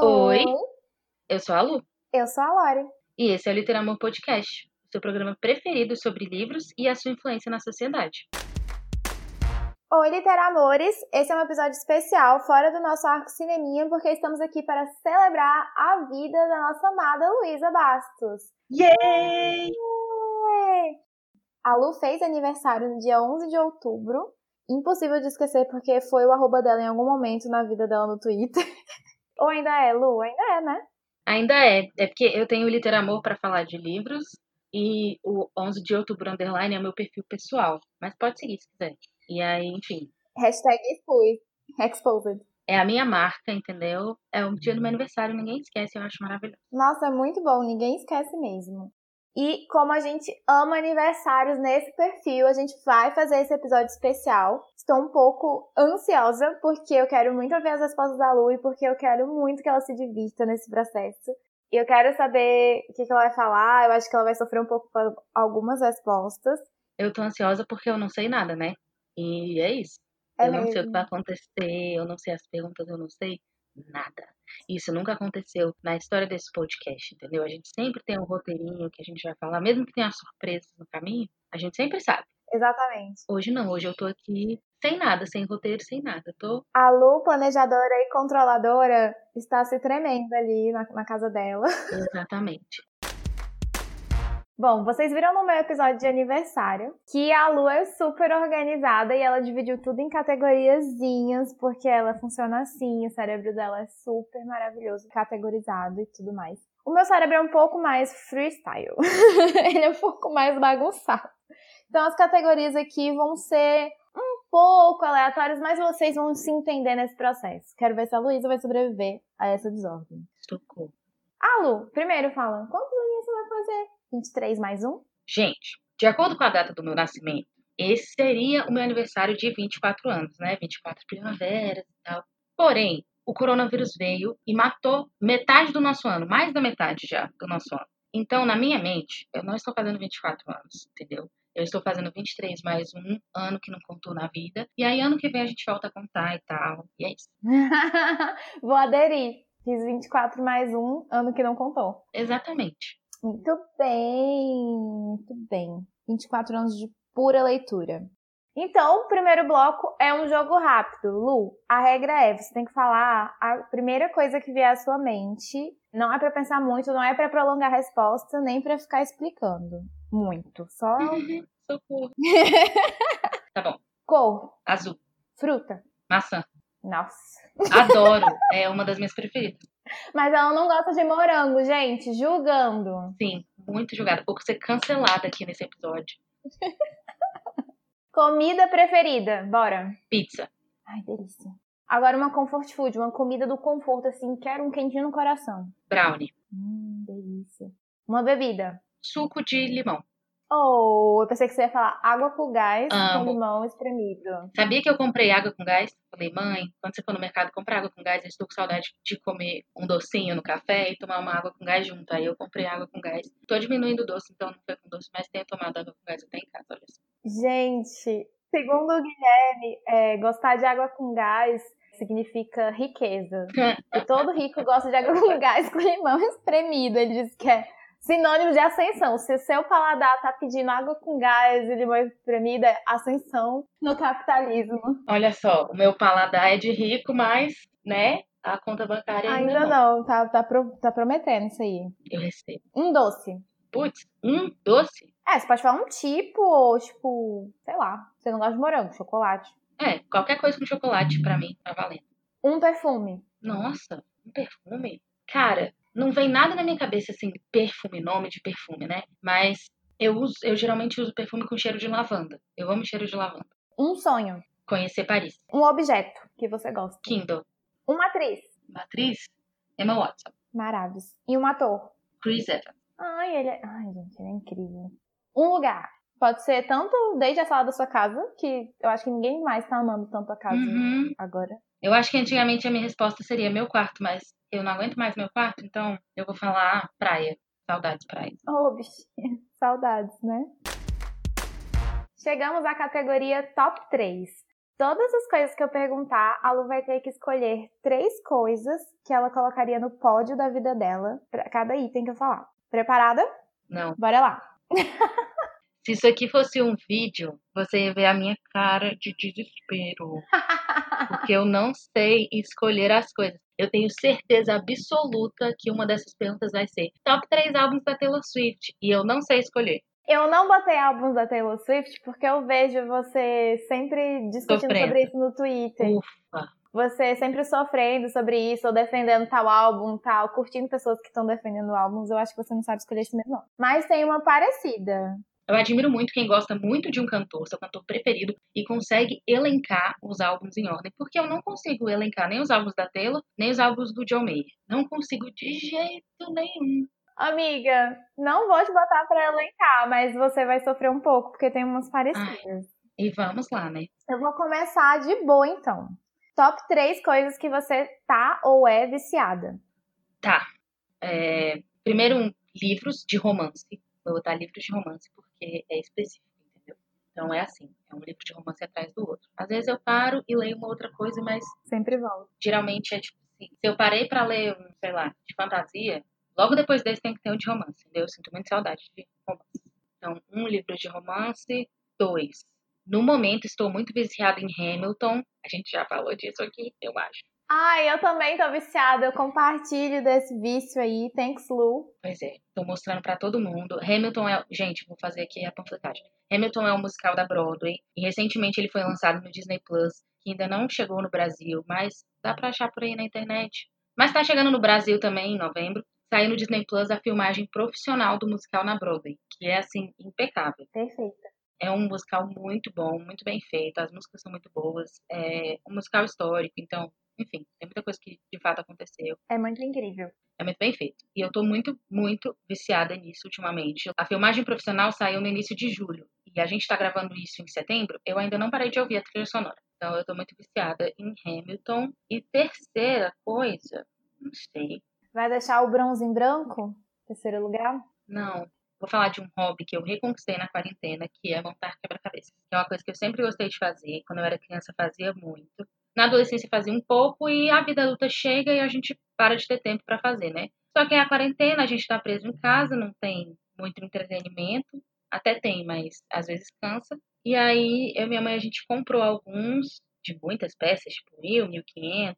Oi, eu sou a Lu. Eu sou a Lori. E esse é o Literamor Podcast, o seu programa preferido sobre livros e a sua influência na sociedade. Oi, Literamores! Esse é um episódio especial fora do nosso arco cineminha, porque estamos aqui para celebrar a vida da nossa amada Luísa Bastos. Yay! A Lu fez aniversário no dia 11 de outubro. Impossível de esquecer, porque foi o arroba dela em algum momento na vida dela no Twitter. Ou ainda é, Lu? Ainda é, né? Ainda é. É porque eu tenho o Literamor para falar de livros e o 11 de outubro _ é o meu perfil pessoal. Mas pode seguir se quiser. E aí, enfim. Hashtag fui. Exposed. É a minha marca, entendeu? É o dia do meu aniversário, ninguém esquece, eu acho maravilhoso. Nossa, é muito bom, ninguém esquece mesmo. E como a gente ama aniversários nesse perfil, a gente vai fazer esse episódio especial. Estou um pouco ansiosa, porque eu quero muito ver as respostas da Lu e porque eu quero muito que ela se divirta nesse processo. E eu quero saber o que ela vai falar, eu acho que ela vai sofrer um pouco com algumas respostas. Eu tô ansiosa porque eu não sei nada, né? E é isso. Eu não sei o que vai acontecer, eu não sei as perguntas, eu não sei nada. Isso nunca aconteceu na história desse podcast, entendeu? A gente sempre tem um roteirinho que a gente vai falar, mesmo que tenha surpresas no caminho, a gente sempre sabe. Exatamente. Hoje não, hoje eu tô aqui sem nada, sem roteiro, sem nada. A Lu, planejadora e controladora, está se tremendo ali na casa dela. Exatamente. Bom, vocês viram no meu episódio de aniversário que a Lu é super organizada e ela dividiu tudo em categoriazinhas, porque ela funciona assim, o cérebro dela é super maravilhoso, categorizado e tudo mais. O meu cérebro é um pouco mais freestyle, ele é um pouco mais bagunçado. Então as categorias aqui vão ser um pouco aleatórias, mas vocês vão se entender nesse processo. Quero ver se a Luísa vai sobreviver a essa desordem. Socorro. Ah, Lu, primeiro fala, quantos aninhos você vai fazer? 23 mais um? Gente, de acordo com a data do meu nascimento, esse seria o meu aniversário de 24 anos, né? 24 primaveras e tal. Porém, o coronavírus veio e matou metade do nosso ano, mais da metade já do nosso ano. Então, na minha mente, eu não estou fazendo 24 anos, entendeu? Eu estou fazendo 23 mais um ano que não contou na vida. E aí, ano que vem, a gente volta a contar e tal. E é isso. Vou aderir. Fiz 24 mais um ano que não contou. Exatamente. Muito bem, muito bem. 24 anos de pura leitura. Então, o primeiro bloco é um jogo rápido. Lu, a regra é, você tem que falar a primeira coisa que vier à sua mente. Não é pra pensar muito, não é pra prolongar a resposta, nem pra ficar explicando muito. Só... Socorro. Tá bom. Cor. Azul. Fruta. Maçã. Nossa. Adoro, é uma das minhas preferidas. Mas ela não gosta de morango, gente. Julgando. Sim, muito julgada. Vou ser cancelada aqui nesse episódio. Comida preferida, bora. Pizza. Ai, delícia. Agora uma comfort food, uma comida do conforto, assim. Quero um quentinho no coração. Brownie. Delícia. Uma bebida. Suco de limão. Oh, eu pensei que você ia falar água com gás. Amo. Com limão espremido. Sabia que eu comprei água com gás? Falei, mãe, quando você for no mercado comprar água com gás, eu estou com saudade de comer um docinho no café e tomar uma água com gás junto. Aí eu comprei água com gás. Tô diminuindo o doce, então não foi com doce, mas tenho tomado água com gás até em casa, olha só. Gente, segundo o Guilherme, gostar de água com gás significa riqueza. E todo rico gosta de água com gás com limão espremido. Ele diz que é sinônimo de ascensão. Se o seu paladar tá pedindo água com gás e limão espremido, é ascensão no capitalismo. Olha só, o meu paladar é de rico, mas, né, a conta bancária ainda não. Tá prometendo isso aí. Eu recebo. Um doce. Putz, um doce? É, você pode falar um tipo, ou tipo, sei lá, você não gosta de morango, chocolate. É, qualquer coisa com chocolate pra mim tá valendo. Um perfume. Nossa, um perfume? Cara... Não vem nada na minha cabeça, assim, perfume, nome de perfume, né? Mas eu geralmente uso perfume com cheiro de lavanda. Eu amo cheiro de lavanda. Um sonho. Conhecer Paris. Um objeto que você gosta. Kindle. Uma atriz. Uma atriz? Emma Watson. Maravilhoso. E um ator. Chris Evans. Ai, gente, ele é incrível. Um lugar. Pode ser tanto desde a sala da sua casa, que eu acho que ninguém mais tá amando tanto a casa agora. Eu acho que antigamente a minha resposta seria meu quarto, mas... Eu não aguento mais meu quarto, então eu vou falar praia. Saudades, praia. Ô, bichinha. Saudades, né? Chegamos à categoria Top 3. Todas as coisas que eu perguntar, a Lu vai ter que escolher 3 coisas que ela colocaria no pódio da vida dela, pra cada item que eu falar. Preparada? Não. Bora lá. Se isso aqui fosse um vídeo, você ia ver a minha cara de desespero. Porque eu não sei escolher as coisas. Eu tenho certeza absoluta que uma dessas perguntas vai ser top 3 álbuns da Taylor Swift. E eu não sei escolher. Eu não botei álbuns da Taylor Swift porque eu vejo você sempre discutindo sobre isso no Twitter. Ufa. Você sempre sofrendo sobre isso, ou defendendo tal álbum, tal, curtindo pessoas que estão defendendo álbuns. Eu acho que você não sabe escolher isso mesmo, não. Mas tem uma parecida. Eu admiro muito quem gosta muito de um cantor, seu cantor preferido, e consegue elencar os álbuns em ordem. Porque eu não consigo elencar nem os álbuns da Taylor, nem os álbuns do John Mayer. Não consigo de jeito nenhum. Amiga, não vou te botar pra elencar, mas você vai sofrer um pouco, porque tem umas parecidas. Ai, e vamos lá, né? Eu vou começar de boa, então. Top 3 coisas que você tá ou é viciada. Tá. Primeiro, livros de romance. Vou botar livros de romance, porque é específico, entendeu? Então é assim, é um livro de romance atrás do outro. Às vezes eu paro e leio uma outra coisa, mas... sempre volto. Geralmente é tipo assim, se eu parei pra ler, sei lá, de fantasia... logo depois desse tem que ter um de romance, entendeu? Eu sinto muita saudade de romance. Então, um livro de romance, 2. No momento, estou muito viciada em Hamilton. A gente já falou disso aqui, eu acho. Ai, eu também tô viciada. Eu compartilho desse vício aí. Thanks, Lu. Pois é, tô mostrando pra todo mundo. Hamilton é... gente, vou fazer aqui a panfletagem. Hamilton é um musical da Broadway. E recentemente ele foi lançado no Disney+, que ainda não chegou no Brasil. Mas dá pra achar por aí na internet. Mas tá chegando no Brasil também, em novembro. Saiu no Disney Plus a filmagem profissional do musical na Broadway, que é, assim, impecável. Perfeita. É um musical muito bom, muito bem feito, as músicas são muito boas, é um musical histórico, então, enfim, tem muita coisa que de fato aconteceu. É muito incrível. É muito bem feito. E eu tô muito, muito viciada nisso ultimamente. A filmagem profissional saiu no início de julho, e a gente tá gravando isso em setembro, eu ainda não parei de ouvir a trilha sonora. Então, eu tô muito viciada em Hamilton. E terceira coisa, não sei... vai deixar o bronze em branco? Terceiro lugar? Não. Vou falar de um hobby que eu reconquistei na quarentena, que é montar quebra-cabeça. É uma coisa que eu sempre gostei de fazer. Quando eu era criança, fazia muito. Na adolescência, fazia um pouco. E a vida adulta chega e a gente para de ter tempo pra fazer, né? Só que é a quarentena, a gente tá preso em casa, não tem muito entretenimento. Até tem, mas às vezes cansa. E aí, eu e minha mãe, a gente comprou alguns... de muitas peças, tipo 1.000, 1.500.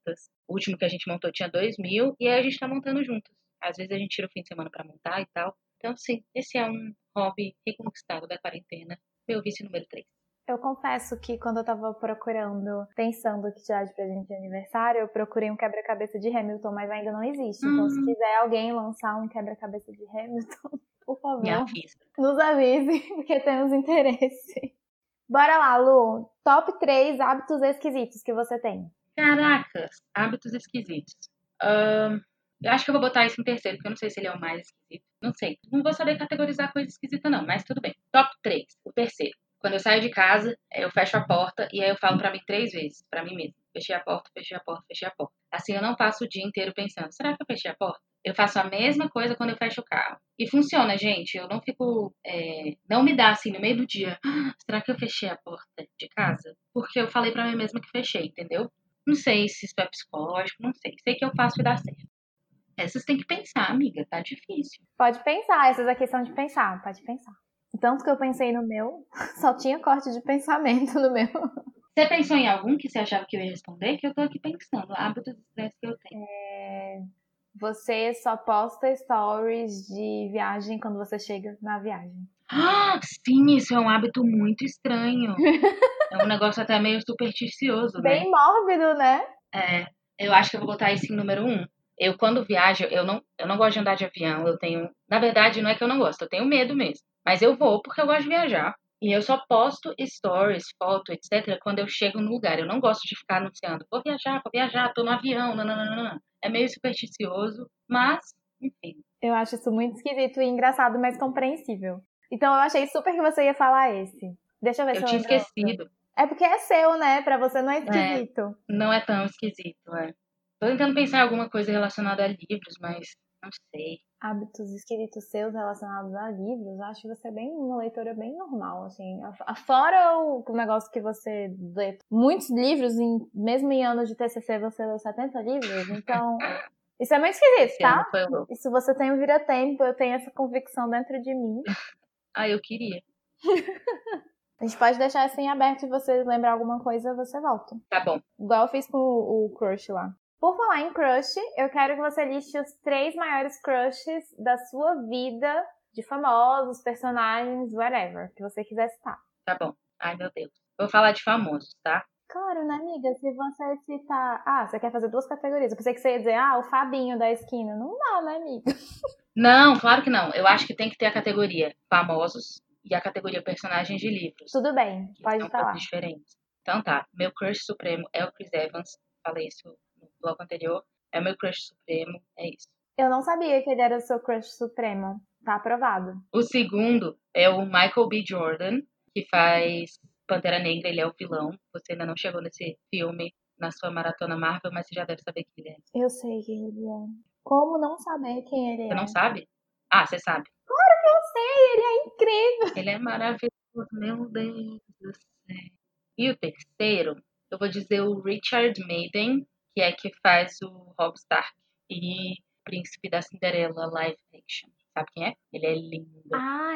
O último que a gente montou tinha 2.000. E aí a gente tá montando juntos. Às vezes a gente tira o fim de semana pra montar e tal. Então, sim, esse é um hobby reconquistado da quarentena. Meu vício número 3. Eu confesso que quando eu tava procurando, pensando o que tirar de presente de aniversário, eu procurei um quebra-cabeça de Hamilton, mas ainda não existe. Então, se quiser alguém lançar um quebra-cabeça de Hamilton, por favor, me avisa. Nos avise, porque temos interesse. Bora lá, Lu. Top 3 hábitos esquisitos que você tem. Caracas, hábitos esquisitos. Eu acho que eu vou botar isso em terceiro, porque eu não sei se ele é o mais esquisito. Não sei. Não vou saber categorizar coisa esquisita, não, mas tudo bem. Top 3, o terceiro. Quando eu saio de casa, eu fecho a porta e aí eu falo pra mim 3 vezes, pra mim mesma. Fechei a porta, fechei a porta, fechei a porta. Assim eu não passo o dia inteiro pensando, será que eu fechei a porta? Eu faço a mesma coisa quando eu fecho o carro. E funciona, gente. Eu não fico... não me dá, assim, no meio do dia. Será que eu fechei a porta de casa? Porque eu falei pra mim mesma que fechei, entendeu? Não sei se isso é psicológico, não sei. Sei que eu faço e dá certo. Essas tem que pensar, amiga. Tá difícil. Pode pensar. Essas aqui são de pensar. Pode pensar. Tanto que eu pensei no meu, só tinha corte de pensamento no meu. Você pensou em algum que você achava que eu ia responder? Que eu tô aqui pensando. Hábitos estranhos que eu tenho. Você só posta stories de viagem quando você chega na viagem. Ah, sim, isso é um hábito muito estranho. É um negócio até meio supersticioso, né? Bem mórbido, né? É, eu acho que eu vou botar isso em número 1. Eu, quando viajo, eu não gosto de andar de avião. Eu tenho... na verdade, não é que eu não gosto, eu tenho medo mesmo. Mas eu vou porque eu gosto de viajar. E eu só posto stories, foto, etc. quando eu chego no lugar. Eu não gosto de ficar anunciando, vou viajar, tô no avião, nananana. É meio supersticioso, mas, enfim. Eu acho isso muito esquisito e engraçado, mas compreensível. Então eu achei super que você ia falar esse. Deixa eu ver se eu tinha esquecido. Outro. É porque é seu, né? Pra você não é esquisito. Não é tão esquisito, é. Tô tentando pensar em alguma coisa relacionada a livros, mas Não sei. Hábitos esquisitos seus relacionados a livros, eu acho que você é bem uma leitora bem normal, assim. Fora o negócio que você lê muitos livros, mesmo em anos de TCC você lê 70 livros, então... Isso é meio esquisito, tá? E se você tem um vira-tempo, eu tenho essa convicção dentro de mim. Ah, eu queria. A gente pode deixar assim aberto, se você lembrar alguma coisa, você volta. Tá bom. Igual eu fiz com o crush lá. Por falar em crush, eu quero que você liste os 3 maiores crushes da sua vida, de famosos, personagens, whatever, que você quiser citar. Tá bom. Ai, meu Deus. Vou falar de famosos, tá? Claro, né, amiga? Se você citar... Ah, você quer fazer 2 categorias. Eu pensei que você ia dizer, o Fabinho da esquina. Não dá, né, amiga? Não, claro que não. Eu acho que tem que ter a categoria famosos e a categoria personagens de livros. Tudo bem, pode falar. São um pouco diferentes. Então tá, meu crush supremo é o Chris Evans. Falei isso no bloco anterior. É o meu crush supremo, é isso. Eu não sabia que ele era o seu crush supremo. Tá aprovado. O segundo é o Michael B. Jordan, que faz Pantera Negra. Ele é o vilão. Você ainda não chegou nesse filme, na sua maratona Marvel, mas você já deve saber quem ele é. Eu sei quem ele é. Como não saber quem ele é? Você não sabe? Ah, você sabe. Claro que eu sei, ele é incrível. Ele é maravilhoso, meu Deus do céu. E o terceiro, eu vou dizer o Richard Madden, que é que faz o Robb Stark e Príncipe da Cinderela live action. Sabe quem é? Ele é lindo. Ah,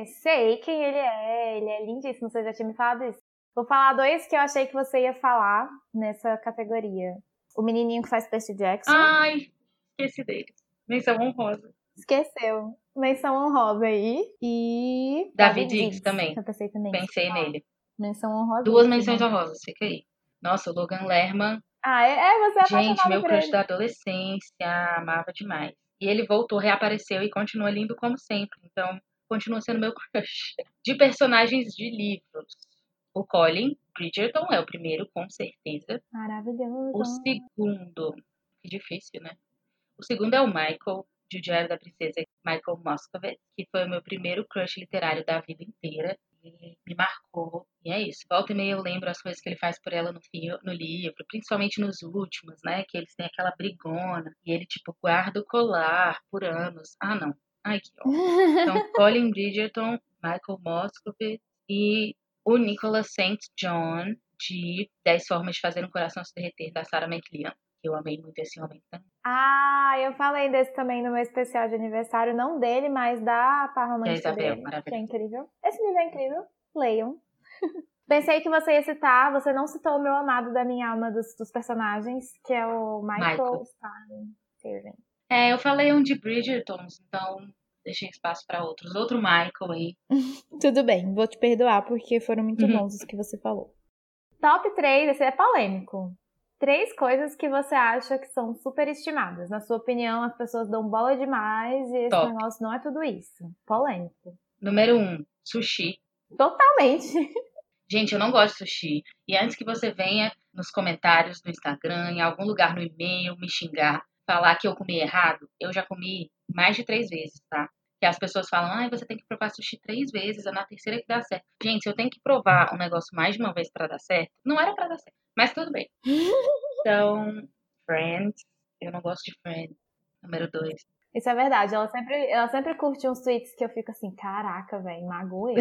é. Sei quem ele é. Ele é lindíssimo, você já tinha me falado isso. Vou falar 2 que eu achei que você ia falar nessa categoria. O menininho que faz Percy Jackson. Ai, esqueci dele. Menção honrosa. Esqueceu. Menção honrosa aí. E... David Diggs também. Eu pensei nele. Menção honrosa. 2 menções honrosas, fica aí. Nossa, o Logan Lerman. Ah, é você apaixonada. Gente, meu crush da adolescência. Amava demais. E ele voltou, reapareceu e continua lindo como sempre. Então, continua sendo meu crush. De personagens de livros. O Colin Bridgerton é o primeiro, com certeza. Maravilhoso. O segundo... Que difícil, né? O segundo é o Michael, de O Diário da Princesa, Michael Moscovitz, que foi o meu primeiro crush literário da vida inteira. E me marcou. E é isso. Volta e meia eu lembro as coisas que ele faz por ela no livro, principalmente nos últimos, né? Que eles têm aquela brigona. E ele, tipo, guarda o colar por anos. Ah, não. Ai, que ótimo. Então, Colin Bridgerton, Michael Moscovitz e... O Nicholas St. John, de 10 Formas de Fazer um Coração Se Derreter, da Sarah MacLean. Eu amei muito esse homem também. Ah, eu falei desse também no meu especial de aniversário. Não dele, mas da parromanista dele. Que é incrível. Esse livro é incrível. Leiam. Pensei que você ia citar. Você não citou o meu amado da minha alma dos personagens, que é o Michael Starling. É, eu falei um de Bridgerton, então... Deixei espaço para outros. Outro Michael aí. Tudo bem, vou te perdoar, porque foram muito bons os que você falou. Top 3, esse é polêmico. 3 coisas que você acha que são superestimadas. Na sua opinião, as pessoas dão bola demais e esse Top. Negócio não é tudo isso. Polêmico. Número 1, sushi. Totalmente. Gente, eu não gosto de sushi. E antes que você venha nos comentários do Instagram, em algum lugar no e-mail, me xingar, falar que eu comi errado, eu já comi mais de 3 vezes, tá? Que as pessoas falam, você tem que provar sushi 3 vezes, é na terceira que dá certo. Gente, se eu tenho que provar um negócio mais de uma vez pra dar certo, não era pra dar certo, mas tudo bem. Então, Friends, eu não gosto de Friends, número 2. Isso é verdade, ela sempre curte uns tweets que eu fico assim, caraca, velho, magoei.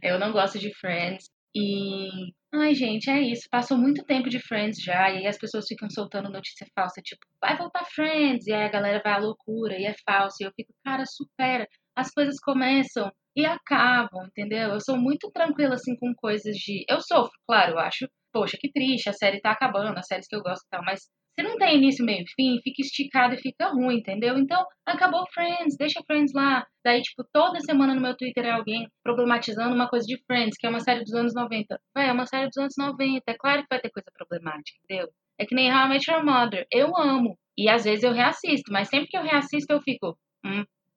Eu não gosto de Friends e... Ai, gente, é isso. Passou muito tempo de Friends já, e aí as pessoas ficam soltando notícia falsa, tipo, vai voltar Friends, e aí a galera vai à loucura, e é falso, e eu fico, cara, supera. As coisas começam e acabam, entendeu? Eu sou muito tranquila, assim, com coisas de... Eu sofro, claro, eu acho, poxa, que triste, a série tá acabando, as séries que eu gosto e tal, mas se não tem início, meio e fim, fica esticado e fica ruim, entendeu? Então, acabou Friends, deixa Friends lá. Daí, tipo, toda semana no meu Twitter é alguém problematizando uma coisa de Friends, que é uma série dos anos 90. É uma série dos anos 90, é claro que vai ter coisa problemática, entendeu? É que nem How I Met Your Mother, eu amo. E às vezes eu reassisto, mas sempre que eu reassisto eu fico,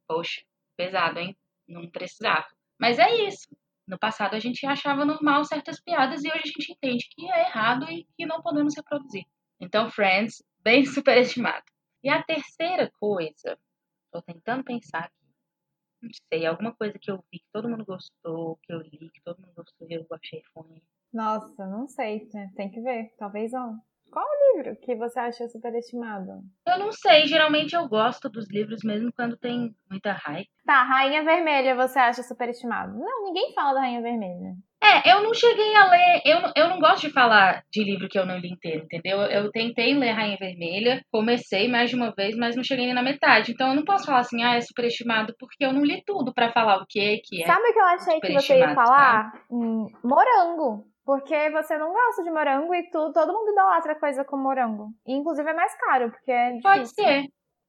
poxa, pesado, hein? Não precisava. Mas é isso. No passado a gente achava normal certas piadas e hoje a gente entende que é errado e que não podemos reproduzir. Então, Friends, bem superestimado. E a terceira coisa, tô tentando pensar aqui, não sei, alguma coisa que eu vi que todo mundo gostou, que eu li que todo mundo gostou e eu achei ruim. Nossa, não sei, tem que ver, talvez não. Qual livro que você acha superestimado? Eu não sei, geralmente eu gosto dos livros mesmo quando tem muita hype. Tá, Rainha Vermelha você acha superestimado? Não, ninguém fala da Rainha Vermelha. É, eu não cheguei a ler, eu não gosto de falar de livro que eu não li inteiro, entendeu? Eu tentei ler Rainha Vermelha, comecei mais de uma vez, mas não cheguei nem na metade. Então eu não posso falar assim, ah, é superestimado, porque eu não li tudo pra falar o que é. Sabe o que eu achei que você ia falar? Tá? Morango. Porque você não gosta de morango e todo mundo idolatra coisa com morango. E, inclusive, é mais caro, porque é difícil. Pode ser.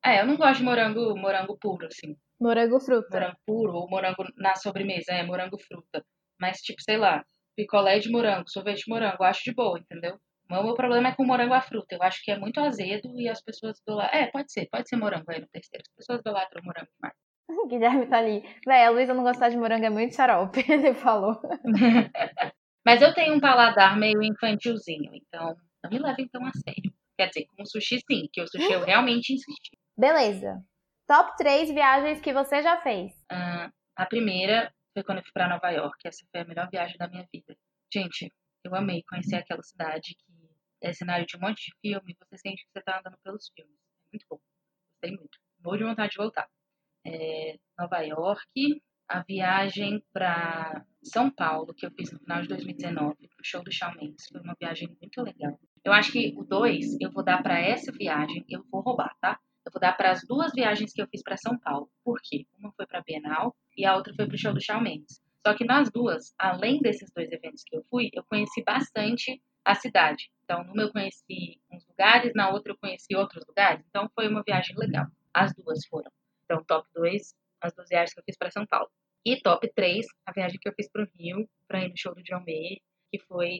É, eu não gosto de morango puro, assim. Morango fruta. Morango puro ou morango na sobremesa, morango fruta. Mas, tipo, sei lá, picolé de morango, sorvete de morango, eu acho de boa, entendeu? O meu problema é com morango à fruta. Eu acho que é muito azedo e as pessoas idolatram. É, pode ser morango aí no terceiro. As pessoas idolatram morango demais. O Guilherme tá ali. Véi, a Luísa não gostar de morango é muito xarope, ele falou. Mas eu tenho um paladar meio infantilzinho, então não me levem tão a sério. Quer dizer, com sushi sim, que o sushi eu realmente insisti. Beleza. Top 3 viagens que você já fez. A primeira foi quando eu fui pra Nova York. Essa foi a melhor viagem da minha vida. Gente, eu amei conhecer aquela cidade que é cenário de um monte de filme. Você sente que você tá andando pelos filmes. Muito bom. Gostei muito. Morro de vontade de voltar. Nova York... A viagem para São Paulo, que eu fiz no final de 2019, pro show do Shawn Mendes, foi uma viagem muito legal. Eu acho que o 2 eu vou dar para essa viagem, eu vou roubar, tá? Eu vou dar para as duas viagens que eu fiz para São Paulo. Por quê? Uma foi para Bienal e a outra foi pro show do Shawn Mendes. Só que nas duas, além desses dois eventos que eu fui, eu conheci bastante a cidade. Então, numa eu conheci uns lugares, na outra eu conheci outros lugares. Então, foi uma viagem legal. As duas foram. Então, top 2, as duas viagens que eu fiz para São Paulo. E top 3, a viagem que eu fiz pro Rio, pra ir no show do John Mayer, que foi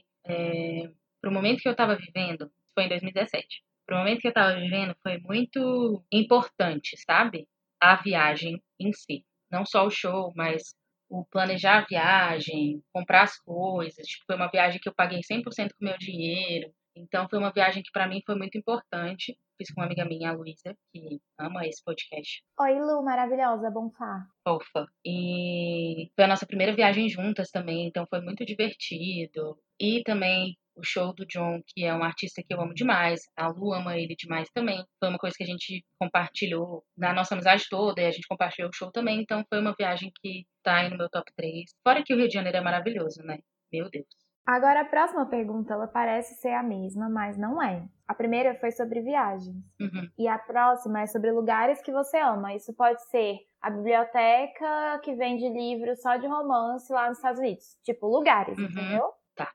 pro momento que eu tava vivendo, foi em 2017. Pro momento que eu tava vivendo, foi muito importante, sabe? A viagem em si. Não só o show, mas o planejar a viagem, comprar as coisas. Tipo, foi uma viagem que eu paguei 100% com o meu dinheiro. Então, foi uma viagem que pra mim foi muito importante. Fiz com uma amiga minha, a Luísa, que ama esse podcast. Oi, Lu, maravilhosa, bonfá. Fofa. E foi a nossa primeira viagem juntas também, então foi muito divertido. E também o show do John, que é um artista que eu amo demais. A Lu ama ele demais também. Foi uma coisa que a gente compartilhou na nossa amizade toda, e a gente compartilhou o show também. Então foi uma viagem que tá aí no meu top 3. Fora que o Rio de Janeiro é maravilhoso, né? Meu Deus. Agora, a próxima pergunta, ela parece ser a mesma, mas não é. A primeira foi sobre viagens. Uhum. E a próxima é sobre lugares que você ama. Isso pode ser a biblioteca que vende livros só de romance lá nos Estados Unidos. Tipo, lugares, entendeu? Tá.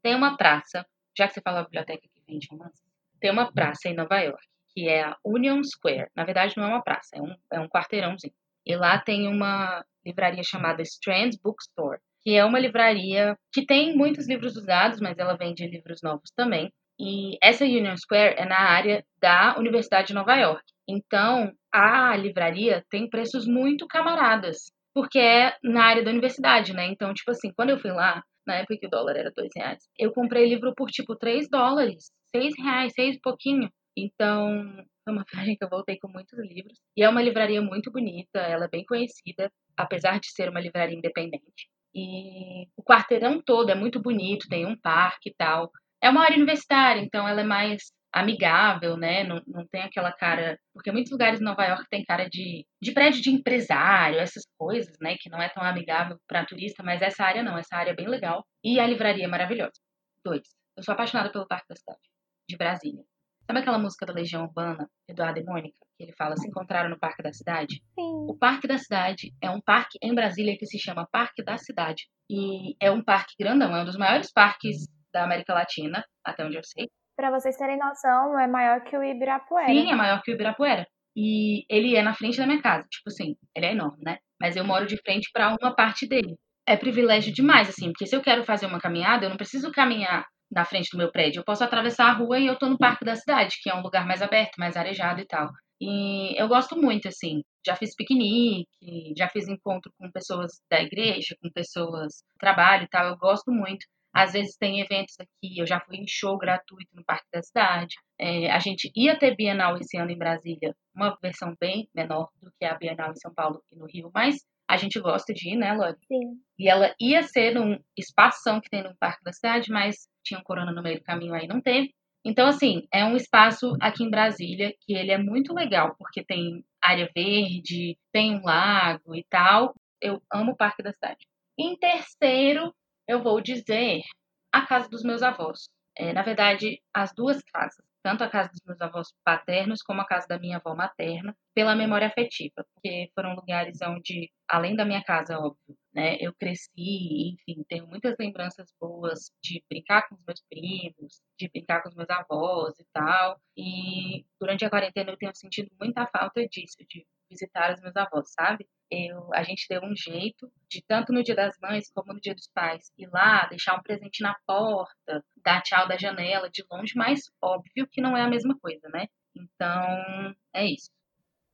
Tem uma praça, já que você falou a biblioteca que vende romance, tem uma praça em Nova York, que é a Union Square. Na verdade, não é uma praça, é um quarteirãozinho. E lá tem uma livraria chamada Strand Bookstore, que é uma livraria que tem muitos livros usados, mas ela vende livros novos também. E essa Union Square é na área da Universidade de Nova York. Então, a livraria tem preços muito camaradas, porque é na área da universidade, né? Então, tipo assim, quando eu fui lá, na época que o dólar era $2, eu comprei livro por, tipo, $3, R$6, 6 e pouquinho. Então, foi uma viagem que eu voltei com muitos livros. E é uma livraria muito bonita, ela é bem conhecida, apesar de ser uma livraria independente. E o quarteirão todo é muito bonito, tem um parque e tal. É uma área universitária, então ela é mais amigável, né? Não tem aquela cara... Porque muitos lugares em Nova York tem cara de prédio de empresário, essas coisas, né? Que não é tão amigável para turista, mas essa área não. Essa área é bem legal. E a livraria é maravilhosa. 2. Eu sou apaixonada pelo Parque da Cidade, de Brasília. Sabe aquela música da Legião Urbana, Eduardo e Mônica? Que ele fala, se encontraram no Parque da Cidade? Sim. O Parque da Cidade é um parque em Brasília que se chama Parque da Cidade. E é um parque grandão, é um dos maiores parques da América Latina, até onde eu sei. Pra vocês terem noção, é maior que o Ibirapuera. Sim, é maior que o Ibirapuera. E ele é na frente da minha casa. Tipo assim, ele é enorme, né? Mas eu moro de frente pra uma parte dele. É privilégio demais, assim, porque se eu quero fazer uma caminhada, eu não preciso caminhar na frente do meu prédio, eu posso atravessar a rua e eu tô no Parque da Cidade, que é um lugar mais aberto, mais arejado e tal. E eu gosto muito, assim, já fiz piquenique, já fiz encontro com pessoas da igreja, com pessoas do trabalho e tal, eu gosto muito. Às vezes tem eventos aqui, eu já fui em show gratuito no Parque da Cidade. A gente ia ter Bienal esse ano em Brasília, uma versão bem menor do que a Bienal em São Paulo e no Rio, mas a gente gosta de ir, né, Lori? Sim. E ela ia ser um espação que tem no Parque da Cidade, mas tinha um corona no meio do caminho aí, não teve. Então, assim, é um espaço aqui em Brasília que ele é muito legal, porque tem área verde, tem um lago e tal. Eu amo o Parque da Cidade. Em terceiro, eu vou dizer a casa dos meus avós. Na verdade, as duas casas, tanto a casa dos meus avós paternos como a casa da minha avó materna, pela memória afetiva, porque foram lugares onde, além da minha casa, óbvio, né, eu cresci, enfim, tenho muitas lembranças boas de brincar com os meus primos, de brincar com os meus avós e tal, e durante a quarentena eu tenho sentido muita falta disso, de visitar os meus avós, sabe? A gente deu um jeito de, tanto no Dia das Mães como no Dia dos Pais, ir lá, deixar um presente na porta, dar tchau da janela de longe, mas óbvio que não é a mesma coisa, né? Então, é isso.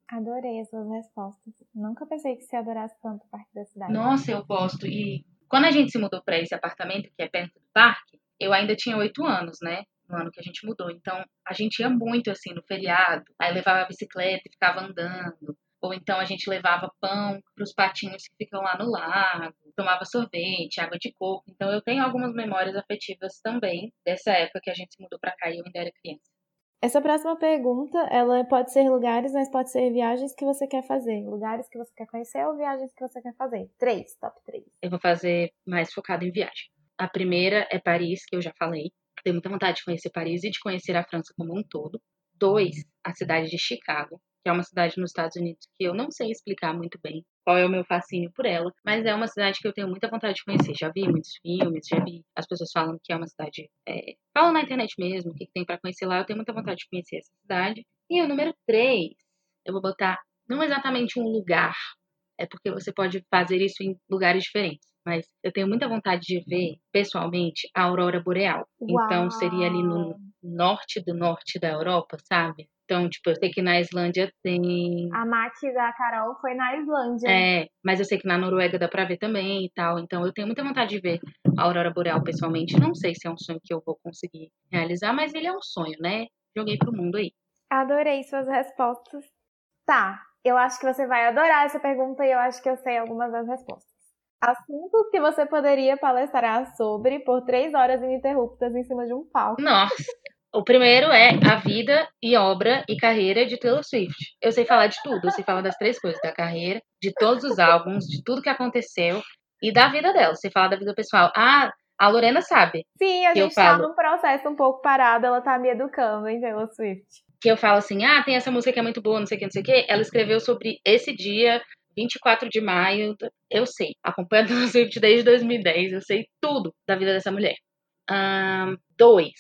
Adorei as suas respostas. Nunca pensei que você adorasse tanto o Parque da Cidade. Nossa, eu gosto. E quando a gente se mudou para esse apartamento, que é perto do parque, eu ainda tinha 8 anos, né? No ano que a gente mudou. Então, a gente ia muito, assim, no feriado. Aí levava a bicicleta e ficava andando. Ou então a gente levava pão para os patinhos que ficam lá no lago, tomava sorvete, água de coco. Então eu tenho algumas memórias afetivas também dessa época que a gente se mudou para cá e eu ainda era criança. Essa próxima pergunta, ela pode ser lugares, mas pode ser viagens que você quer fazer. Lugares que você quer conhecer ou viagens que você quer fazer. 3, top 3. Eu vou fazer mais focado em viagem. A primeira é Paris, que eu já falei. Tenho muita vontade de conhecer Paris e de conhecer a França como um todo. 2, a cidade de Chicago, que é uma cidade nos Estados Unidos que eu não sei explicar muito bem qual é o meu fascínio por ela, mas é uma cidade que eu tenho muita vontade de conhecer. Já vi muitos filmes, já vi as pessoas falando que é uma cidade... falam na internet mesmo o que tem para conhecer lá. Eu tenho muita vontade de conhecer essa cidade. E o número 3, eu vou botar não exatamente um lugar, é porque você pode fazer isso em lugares diferentes, mas eu tenho muita vontade de ver, pessoalmente, a aurora boreal. Uau. Então, seria ali no norte do norte da Europa, sabe? Então, tipo, eu sei que na Islândia tem... A Mati da Carol foi na Islândia. É, mas eu sei que na Noruega dá pra ver também e tal. Então, eu tenho muita vontade de ver a aurora boreal pessoalmente. Não sei se é um sonho que eu vou conseguir realizar, mas ele é um sonho, né? Joguei pro mundo aí. Adorei suas respostas. Tá, eu acho que você vai adorar essa pergunta e eu acho que eu sei algumas das respostas. Assuntos que você poderia palestrar sobre por 3 horas ininterruptas em cima de um palco. Nossa! O primeiro é a vida e obra e carreira de Taylor Swift. Eu sei falar de tudo, eu sei falar das 3 coisas, da carreira, de todos os álbuns, de tudo que aconteceu e da vida dela. Eu sei falar da vida pessoal. Ah, a Lorena sabe. Sim, a gente tá num processo um pouco parado, ela tá me educando em Taylor Swift. Que eu falo assim, ah, tem essa música que é muito boa, não sei o que, não sei o que. Ela escreveu sobre esse dia, 24 de maio, eu sei. Acompanho a Taylor Swift desde 2010, eu sei tudo da vida dessa mulher. 2.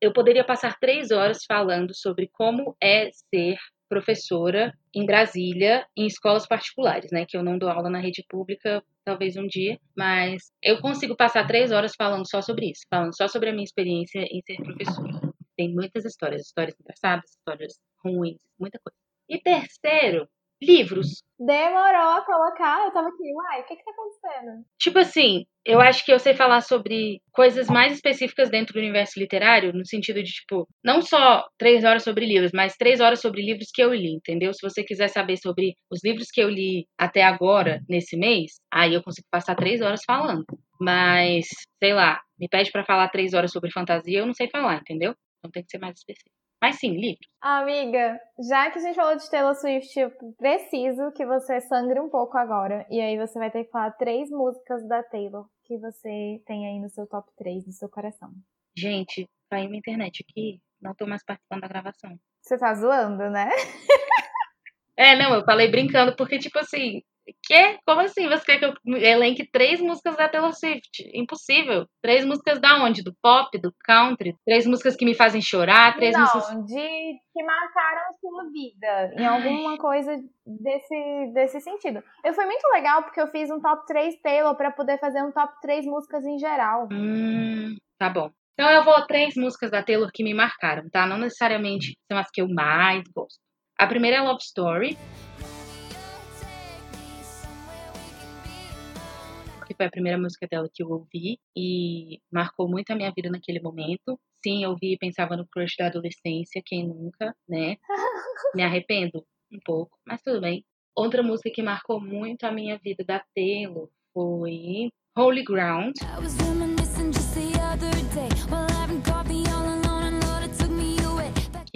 Eu poderia passar 3 horas falando sobre como é ser professora em Brasília, em escolas particulares, né? Que eu não dou aula na rede pública, talvez um dia, mas eu consigo passar 3 horas falando só sobre isso, falando só sobre a minha experiência em ser professora. Tem muitas histórias engraçadas, histórias ruins, muita coisa. E 3º, livros. Demorou a colocar, eu tava aqui, uai, o que tá acontecendo? Tipo assim, eu acho que eu sei falar sobre coisas mais específicas dentro do universo literário, no sentido de, tipo, não só 3 horas sobre livros, mas 3 horas sobre livros que eu li, entendeu? Se você quiser saber sobre os livros que eu li até agora, nesse mês, aí eu consigo passar 3 horas falando. Mas, sei lá, me pede pra falar 3 horas sobre fantasia, eu não sei falar, entendeu? Então tem que ser mais específico. Mas sim, livro. Amiga, já que a gente falou de Taylor Swift, eu preciso que você sangre um pouco agora. E aí você vai ter que falar 3 músicas da Taylor que você tem aí no seu top 3, no seu coração. Gente, caiu minha internet aqui. Não tô mais participando da gravação. Você tá zoando, né? Não, eu falei brincando, porque tipo assim... Quê? Como assim? Você quer que eu elenque 3 músicas da Taylor Swift? Impossível. 3 músicas da onde? Do pop? Do country? 3 músicas que me fazem chorar? Não, de que marcaram sua vida. Em alguma coisa desse sentido. Eu fui muito legal porque eu fiz um top 3 Taylor pra poder fazer um top 3 músicas em geral. Tá bom. Então eu vou 3 músicas da Taylor que me marcaram, tá? Não necessariamente são as que eu mais gosto. A primeira é Love Story, que foi a primeira música dela que eu ouvi e marcou muito a minha vida naquele momento. Sim, eu ouvi e pensava no crush da adolescência, quem nunca, né? Me arrependo um pouco, mas tudo bem. Outra música que marcou muito a minha vida da Taylor foi Holy Ground.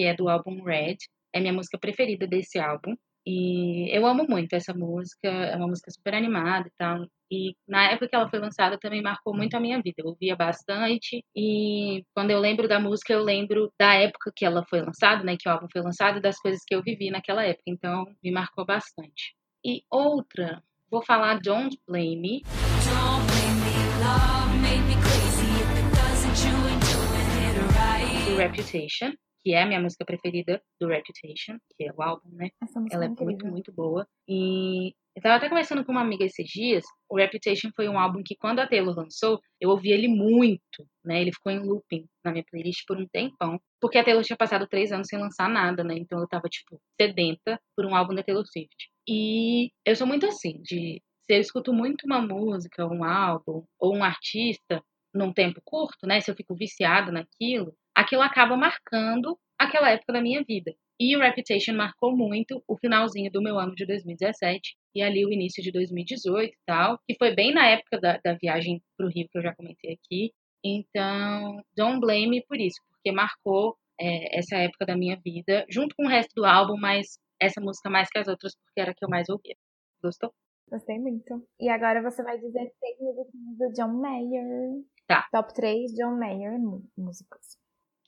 que é do álbum Red. É minha música preferida desse álbum. E eu amo muito essa música, é uma música super animada e tal. E na época que ela foi lançada também marcou muito a minha vida. Eu ouvia bastante e quando eu lembro da música, eu lembro da época que ela foi lançada, né? Que o álbum foi lançado e das coisas que eu vivi naquela época. Então, me marcou bastante. E outra, vou falar Don't Blame Me. Don't blame me, love made me crazy. If it doesn't, you ain't doing it right. Do Reputation. Que é a minha música preferida do Reputation, que é o álbum, né? Ela é muito, muito boa. E eu estava até conversando com uma amiga esses dias. O Reputation foi um álbum que, quando a Taylor lançou, eu ouvi ele muito, né? Ele ficou em looping na minha playlist por um tempão. Porque a Taylor tinha passado 3 anos sem lançar nada, né? Então eu estava, tipo, sedenta por um álbum da Taylor Swift. E eu sou muito assim, de... Se eu escuto muito uma música, um álbum, ou um artista, num tempo curto, né? Se eu fico viciada naquilo... Aquilo acaba marcando aquela época da minha vida. E o Reputation marcou muito o finalzinho do meu ano de 2017 e ali o início de 2018 e tal, que foi bem na época da viagem pro Rio que eu já comentei aqui. Então, Don't Blame Me por isso, porque marcou essa época da minha vida, junto com o resto do álbum, mas essa música mais que as outras, porque era a que eu mais ouvia. Gostou? Gostei muito. E agora você vai dizer 3 músicas do John Mayer. Tá. Top 3 John Mayer músicas.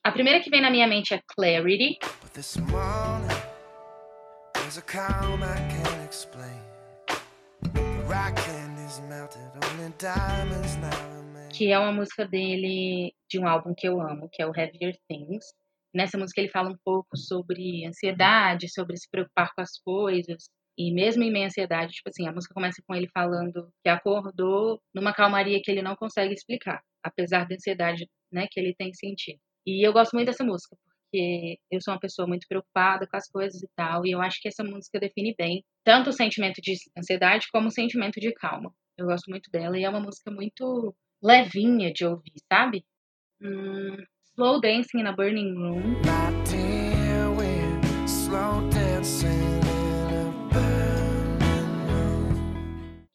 A primeira que vem na minha mente é Clarity. Que é uma música dele, de um álbum que eu amo, que é o Heavier Things. Nessa música ele fala um pouco sobre ansiedade, sobre se preocupar com as coisas. E mesmo em meio à ansiedade, tipo assim, a música começa com ele falando que acordou numa calmaria que ele não consegue explicar, apesar da ansiedade, né, que ele tem sentido. E eu gosto muito dessa música, porque eu sou uma pessoa muito preocupada com as coisas e tal, e eu acho que essa música define bem tanto o sentimento de ansiedade como o sentimento de calma. Eu gosto muito dela e é uma música muito levinha de ouvir, sabe? Slow Dancing in a Burning Room.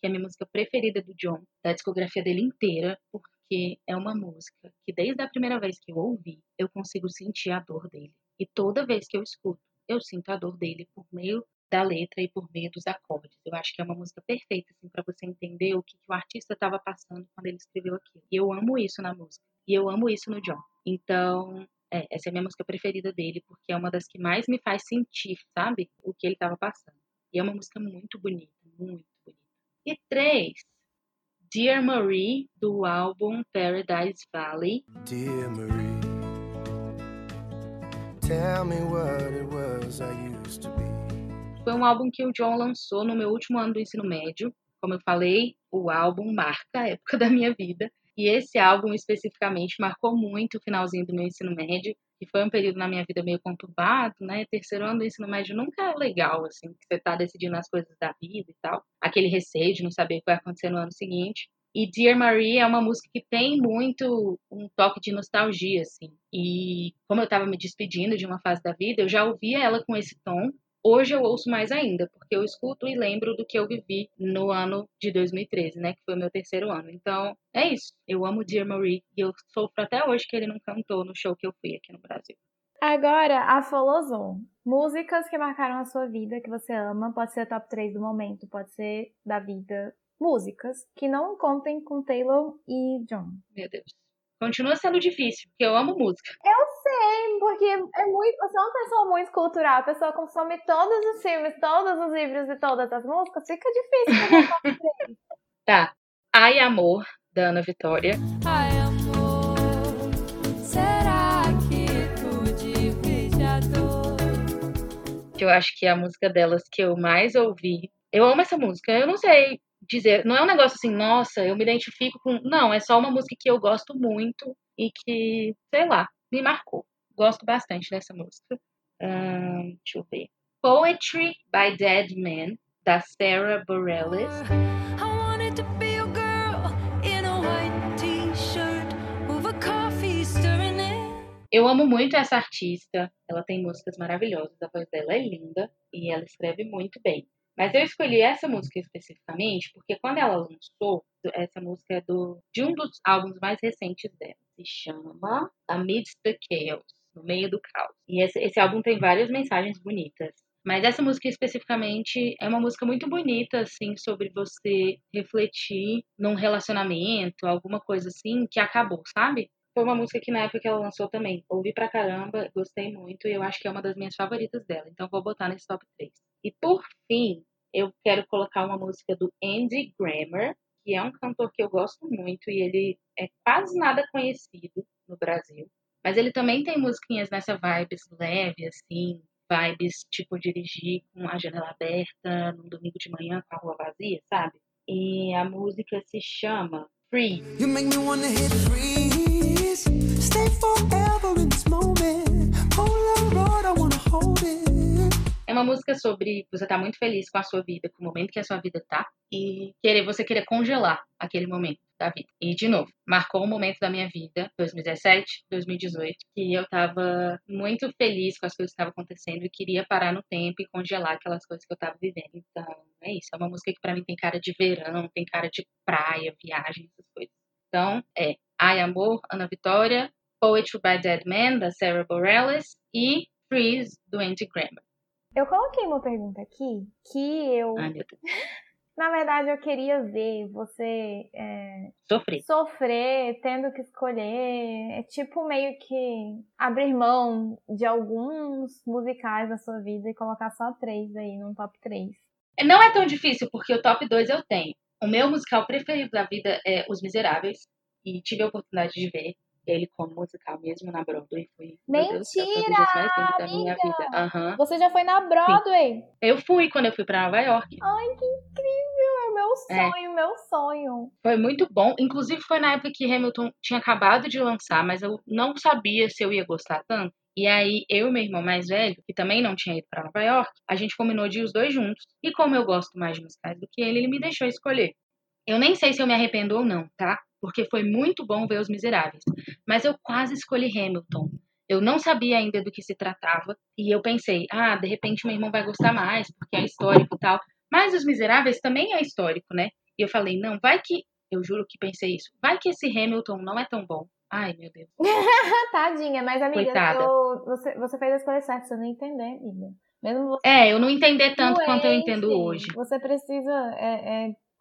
Que é a minha música preferida do John, da discografia dele inteira, porque é uma música que desde a primeira vez que eu ouvi, eu consigo sentir a dor dele. E toda vez que eu escuto, eu sinto a dor dele por meio da letra e por meio dos acordes. Eu acho que é uma música perfeita, assim, para você entender o que o artista estava passando quando ele escreveu aquilo. E eu amo isso na música. E eu amo isso no John. Então, essa é a minha música preferida dele, porque é uma das que mais me faz sentir, sabe? O que ele estava passando. E é uma música muito bonita, muito bonita. E 3... Dear Marie, do álbum Paradise Valley. Dear Marie, tell me what it was I used to be. Foi um álbum que o John lançou no meu último ano do ensino médio. Como eu falei, o álbum marca a época da minha vida. E esse álbum, especificamente, marcou muito o finalzinho do meu ensino médio. E foi um período na minha vida meio conturbado, né? Terceiro ano do ensino médio nunca é legal, assim, que você tá decidindo as coisas da vida e tal. Aquele receio de não saber o que vai acontecer no ano seguinte. E Dear Marie é uma música que tem muito um toque de nostalgia, assim. E como eu tava me despedindo de uma fase da vida, eu já ouvia ela com esse tom. Hoje eu ouço mais ainda, porque eu escuto e lembro do que eu vivi no ano de 2013, né? Que foi o meu terceiro ano. Então, é isso. Eu amo Dear Marie e eu sofro até hoje que ele não cantou no show que eu fui aqui no Brasil. Agora, a Folozon. Músicas que marcaram a sua vida, que você ama. Pode ser a top 3 do momento, pode ser da vida. Músicas que não contem com Taylor e John. Meu Deus. Continua sendo difícil, porque eu amo música. Eu sei, porque é muito, você é uma pessoa muito cultural, a pessoa consome todos os filmes, todos os livros e todas as músicas, fica difícil. Fazer. Tá. Ai, Amor, da Ana Vitória. Ai, amor, será que tu divide a dor? Eu acho que é a música delas que eu mais ouvi. Eu amo essa música, eu não sei dizer, não é um negócio assim, nossa, eu me identifico com... Não, é só uma música que eu gosto muito e que, sei lá, me marcou. Gosto bastante dessa música. Deixa eu ver. Poetry by Dead Man, da Sarah Bareilles. I wanted to be a girl in a white t-shirt with a coffee stirring in. Eu amo muito essa artista. Ela tem músicas maravilhosas, a voz dela é linda e ela escreve muito bem. Mas eu escolhi essa música especificamente porque quando ela lançou, essa música é de um dos álbuns mais recentes dela. Se chama Amidst the Chaos, no meio do caos. E esse álbum tem várias mensagens bonitas. Mas essa música especificamente é uma música muito bonita, assim, sobre você refletir num relacionamento, alguma coisa assim, que acabou, sabe? Foi uma música que na época que ela lançou também, ouvi pra caramba, gostei muito e eu acho que é uma das minhas favoritas dela. Então vou botar nesse top 3. E por fim, eu quero colocar uma música do Andy Grammer, que é um cantor que eu gosto muito e ele é quase nada conhecido no Brasil. Mas ele também tem musiquinhas nessa vibes leve, assim, vibes tipo dirigir com a janela aberta num domingo de manhã com a rua vazia, sabe? E a música se chama Free. You make me wanna hit freeze. Stay forever in this moment. Polaroid, I wanna hold it. É uma música sobre você tá muito feliz com a sua vida, com o momento que a sua vida tá, e você querer congelar aquele momento da vida. E, de novo, marcou um momento da minha vida, 2017, 2018, que eu tava muito feliz com as coisas que estavam acontecendo e queria parar no tempo e congelar aquelas coisas que eu tava vivendo. Então, é isso. É uma música que pra mim tem cara de verão, tem cara de praia, viagem, essas coisas. Então, é Ai Amor, Ana Vitória, Poetry by Dead Man, da Sarah Bareilles, e Freeze, do Andy Grammer. Eu coloquei uma pergunta aqui que eu... Ai, meu Deus. Na verdade, eu queria ver você sofrer, tendo que escolher. É tipo meio que abrir mão de alguns musicais da sua vida e colocar só 3 aí num top 3. Não é tão difícil, porque o top 2 eu tenho. O meu musical preferido da vida é Os Miseráveis. E tive a oportunidade de ver ele como musical mesmo na Broadway. Fui, mentira, da minha vida. Uhum. Você já foi na Broadway? Sim. Eu fui quando eu fui pra Nova York. Ai, que incrível! Meu sonho. Foi muito bom. Inclusive, foi na época que Hamilton tinha acabado de lançar, mas eu não sabia se eu ia gostar tanto. E aí, eu e meu irmão mais velho, que também não tinha ido pra Nova York, a gente combinou de ir os dois juntos. E como eu gosto mais de musicais do que ele me deixou escolher. Eu nem sei se eu me arrependo ou não, tá? Porque foi muito bom ver Os Miseráveis. Mas eu quase escolhi Hamilton. Eu não sabia ainda do que se tratava. E eu pensei, de repente meu irmão vai gostar mais, porque é histórico e tal. Mas Os Miseráveis também é histórico, né? E eu falei, não, vai que... Eu juro que pensei isso. Vai que esse Hamilton não é tão bom. Ai, meu Deus. Tadinha, mas amiga, coitada. Você fez a escolha certa, você não entendeu, amiga. Mesmo você... eu não entender tanto quanto eu entendo hoje. Você precisa...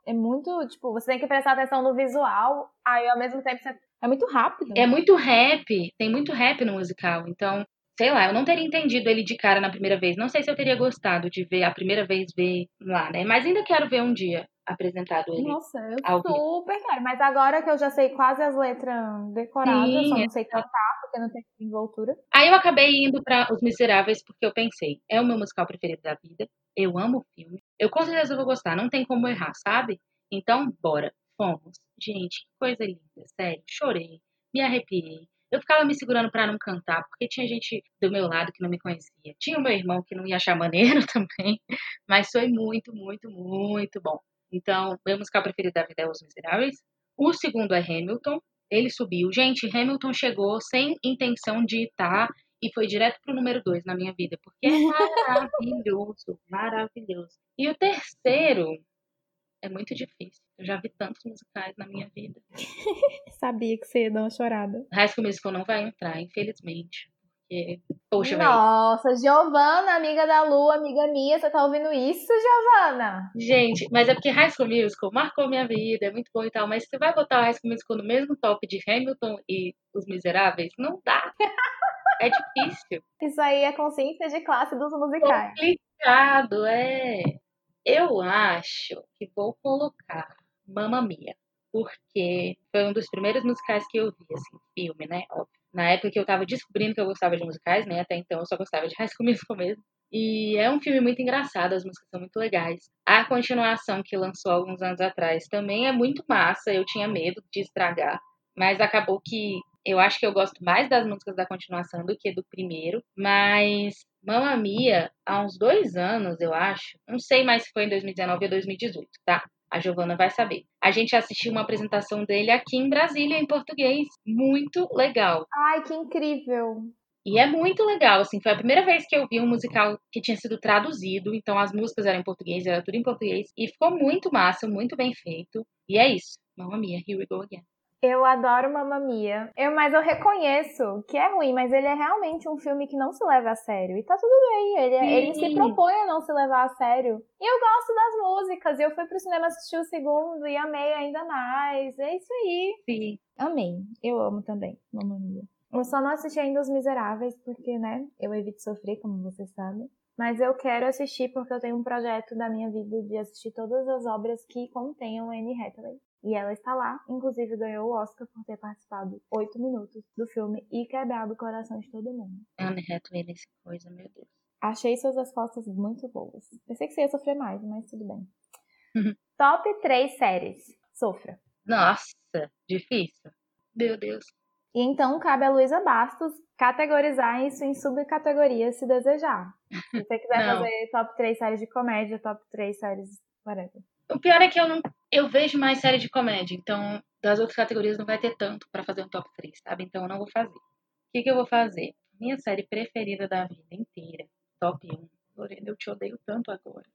É muito, tipo, você tem que prestar atenção no visual, aí ao mesmo tempo você... É muito rápido. É muito rap, tem muito rap no musical, então... Sei lá, eu não teria entendido ele de cara na primeira vez. Não sei se eu teria gostado de ver a primeira vez ver lá, né? Mas ainda quero ver um dia apresentado ele. Nossa, eu super quero. Mas agora que eu já sei quase as letras decoradas, sim, só não sei cantar, porque não tem desenvoltura. Aí eu acabei indo pra Os Miseráveis, porque eu pensei, é o meu musical preferido da vida, eu amo o filme, eu com certeza vou gostar, não tem como errar, sabe? Então, bora, fomos. Gente, que coisa linda, sério, chorei, me arrepiei. Eu ficava me segurando pra não cantar, porque tinha gente do meu lado que não me conhecia. Tinha o meu irmão que não ia achar maneiro também, mas foi muito, muito, muito bom. Então, meu musical preferido da vida é Os Miseráveis. O segundo é Hamilton. Ele subiu. Gente, Hamilton chegou sem intenção de estar e foi direto pro número 2 na minha vida, porque é maravilhoso, maravilhoso. E o terceiro é muito difícil. Eu já vi tantos musicais na minha vida. Sabia que você ia dar uma chorada. High School Musical não vai entrar, infelizmente. Porque... Poxa, nossa, velho. Giovana, amiga da Lu, amiga minha, você tá ouvindo isso, Giovana? Gente, mas é porque High School Musical marcou minha vida, é muito bom e tal, mas você vai botar o High School Musical no mesmo top de Hamilton e Os Miseráveis? Não dá. É difícil. Isso aí é consciência de classe dos musicais. Complicado, é. Eu acho que vou colocar Mamma Mia, porque foi um dos primeiros musicais que eu vi, assim, filme, né, óbvio. Na época que eu tava descobrindo que eu gostava de musicais, né, até então eu só gostava de High School Musical mesmo. E é um filme muito engraçado, as músicas são muito legais. A continuação que lançou alguns anos atrás também é muito massa, eu tinha medo de estragar, mas acabou que eu acho que eu gosto mais das músicas da continuação do que do primeiro, mas... Mamma Mia, há uns 2 anos, eu acho, não sei mais se foi em 2019 ou 2018, tá? A Giovana vai saber. A gente assistiu uma apresentação dele aqui em Brasília, em português. Muito legal. Ai, que incrível. E é muito legal, assim, foi a primeira vez que eu vi um musical que tinha sido traduzido, então as músicas eram em português, era tudo em português, e ficou muito massa, muito bem feito. E é isso. Mamma Mia, here we go again. Eu adoro Mamma Mia, mas eu reconheço que é ruim, mas ele é realmente um filme que não se leva a sério. E tá tudo bem, ele se propõe a não se levar a sério. E eu gosto das músicas, eu fui pro cinema assistir o segundo e amei ainda mais, é isso aí. Sim. Amei, eu amo também Mamma Mia. Eu só não assisti ainda Os Miseráveis, porque, né, eu evito sofrer, como vocês sabem. Mas eu quero assistir porque eu tenho um projeto da minha vida de assistir todas as obras que contenham Anne Hathaway. E ela está lá, inclusive ganhou o Oscar por ter participado 8 minutos do filme e quebrado o coração de todo mundo. Anne Hathaway nessa coisa, meu Deus. Achei suas respostas muito boas. Pensei que você ia sofrer mais, mas tudo bem. Top 3 séries. Sofra. Nossa, difícil. Meu Deus. E então cabe a Luísa Bastos categorizar isso em subcategorias se desejar. Se você quiser fazer top 3 séries de comédia, top 3 séries... whatever. O pior é que eu vejo mais série de comédia, então das outras categorias não vai ter tanto pra fazer um top 3, sabe? Então eu não vou fazer. O que eu vou fazer? Minha série preferida da vida inteira, top 1. Lorena, eu te odeio tanto agora.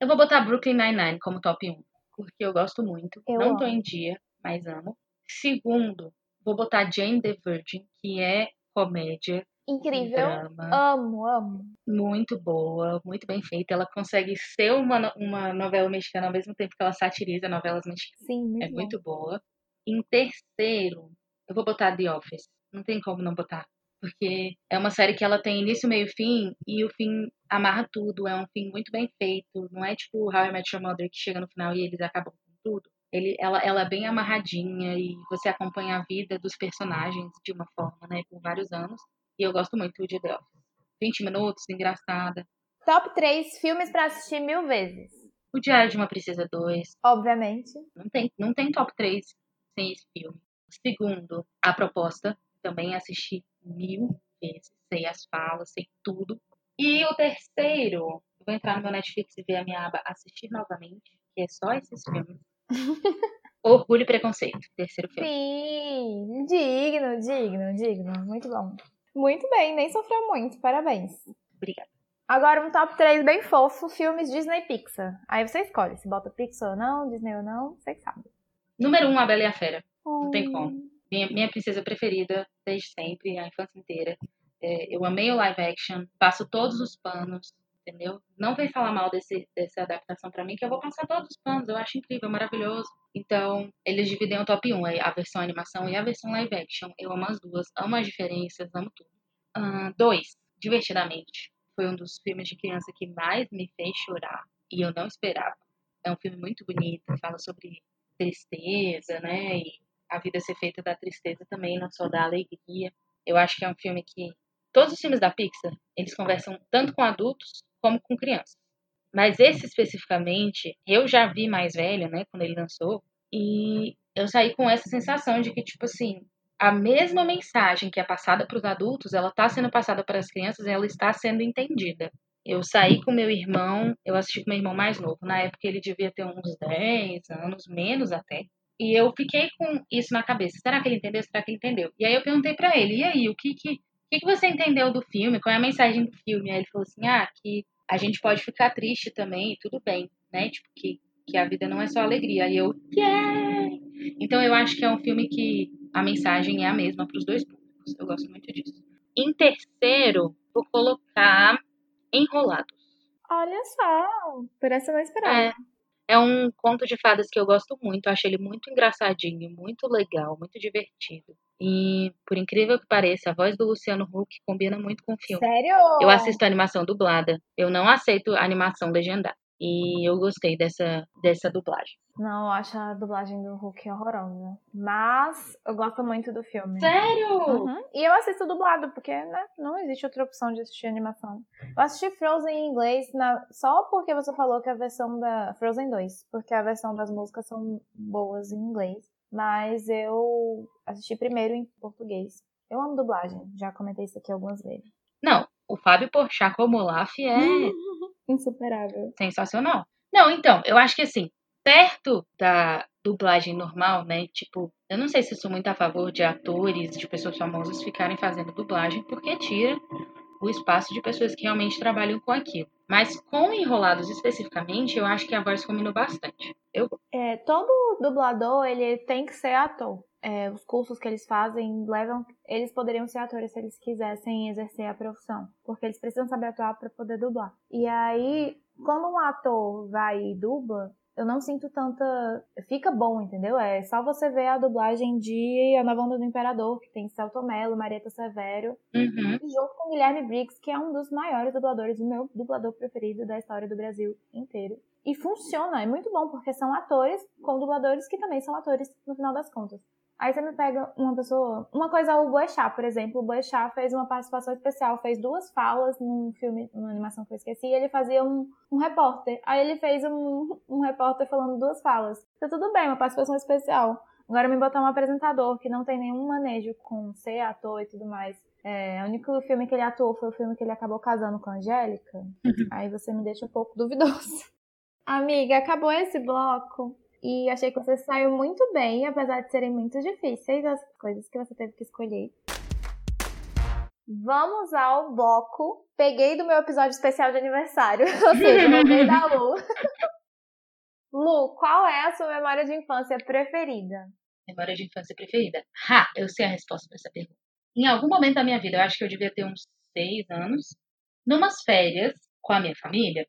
Eu vou botar Brooklyn Nine-Nine como top 1, porque eu gosto muito. Eu não amo. Tô em dia, mas amo. Segundo, vou botar Jane the Virgin, que é comédia. Incrível, drama, amo. Muito boa, muito bem feita. Ela consegue ser uma novela mexicana ao mesmo tempo que ela satiriza novelas mexicanas. Sim, muito é bom. Muito boa. Em terceiro, eu vou botar The Office. Não tem como não botar. Porque é uma série que ela tem início, meio e fim. E o fim amarra tudo. É um fim muito bem feito. Não é tipo How I Met Your Mother, que chega no final e eles acabam com tudo. Ela é bem amarradinha e você acompanha a vida dos personagens de uma forma, né, por vários anos. E eu gosto muito de The Office. 20 minutos, engraçada. Top 3 filmes pra assistir 1000 vezes. O Diário de uma Princesa 2. Obviamente. Não tem top 3 sem esse filme. Segundo, A Proposta. Também assisti 1000 vezes. Sei as falas, sei tudo. E o terceiro, eu vou entrar no meu Netflix e ver a minha aba assistir novamente, que é só esses filmes. Orgulho e Preconceito, terceiro filme. Sim, digno. Muito bom. Muito bem, nem sofreu muito, parabéns. Obrigada. Agora um top 3 bem fofo, filmes Disney Pixar. Aí você escolhe se bota Pixar ou não, Disney ou não, você que sabe. Número 1, A Bela e a Fera. Não tem como. Minha princesa preferida desde sempre, a infância inteira. Eu amei o live action, passo todos os panos. Entendeu? Não vem falar mal dessa adaptação pra mim, que eu vou passar todos os panos. Eu acho incrível, maravilhoso. Então, eles dividem o top 1, a versão animação e a versão live action. Eu amo as duas, amo as diferenças, amo tudo. 2, Divertidamente. Foi um dos filmes de criança que mais me fez chorar. E eu não esperava. É um filme muito bonito, fala sobre tristeza, né? E a vida ser feita da tristeza também, não só da alegria. Eu acho que é um filme que... Todos os filmes da Pixar, eles conversam tanto com adultos como com crianças. Mas esse especificamente, eu já vi mais velha, né, quando ele lançou, e eu saí com essa sensação de que, tipo assim, a mesma mensagem que é passada para os adultos, ela está sendo passada para as crianças e ela está sendo entendida. Eu saí com meu irmão, eu assisti com meu irmão mais novo, na época ele devia ter uns 10 anos, menos até, e eu fiquei com isso na cabeça, será que ele entendeu, E aí eu perguntei para ele, e aí, o que você entendeu do filme? Qual é a mensagem do filme? Aí ele falou assim, que a gente pode ficar triste também, e tudo bem, né? Tipo, que a vida não é só alegria. Aí eu, Então eu acho que é um filme que a mensagem é a mesma para os dois públicos. Eu gosto muito disso. Em terceiro, vou colocar Enrolados. Olha só, parece mais esperada. É um conto de fadas que eu gosto muito. Eu achei ele muito engraçadinho, muito legal, muito divertido. E, por incrível que pareça, a voz do Luciano Huck combina muito com o filme. Sério? Eu assisto a animação dublada. Eu não aceito a animação legendada. E eu gostei dessa dublagem. Não, eu acho a dublagem do Huck horrorosa. Mas eu gosto muito do filme. Sério? Uhum. E eu assisto dublado, porque, né, não existe outra opção de assistir animação. Eu assisti Frozen em inglês só porque você falou que a versão da... Frozen 2. Porque a versão das músicas são boas em inglês. Mas eu assisti primeiro em português. Eu amo dublagem, já comentei isso aqui algumas vezes. Não, o Fábio Porchat como Olaf é... insuperável. Sensacional. Não, então, eu acho que assim, perto da dublagem normal, né, tipo, eu não sei se sou muito a favor de atores, de pessoas famosas ficarem fazendo dublagem, porque tira o espaço de pessoas que realmente trabalham com aquilo. Mas com Enrolados especificamente, eu acho que a voz combinou bastante. Todo dublador, ele tem que ser ator. Os cursos que eles fazem levam... Eles poderiam ser atores se eles quisessem exercer a profissão. Porque eles precisam saber atuar para poder dublar. E aí, quando um ator vai e dubla, eu não sinto tanta... Fica bom, entendeu? É só você ver a dublagem de A Nova Onda do Imperador, que tem Selton Mello, Marieta Severo, e junto com Guilherme Briggs, que é um dos maiores dubladores, o meu dublador preferido da história do Brasil inteiro. E funciona, é muito bom, porque são atores com dubladores que também são atores, no final das contas. Aí você me pega uma pessoa... Uma coisa é o Boechat, por exemplo. O Boechat fez uma participação especial, fez 2 falas num filme, numa animação que eu esqueci, e ele fazia um repórter. Aí ele fez um repórter falando 2 falas. Então tudo bem, uma participação especial. Agora me botar um apresentador que não tem nenhum manejo com ser ator e tudo mais. O único filme que ele atuou foi o filme que ele acabou casando com a Angélica. Aí você me deixa um pouco duvidoso. Amiga, acabou esse bloco. E achei que você saiu muito bem, apesar de serem muito difíceis as coisas que você teve que escolher. Vamos ao bloco. Peguei do meu episódio especial de aniversário, ou seja, roubei da Lu. Lu, qual é a sua memória de infância preferida? Memória de infância preferida? Eu sei a resposta para essa pergunta. Em algum momento da minha vida, eu acho que eu devia ter uns 6 anos, numas férias com a minha família,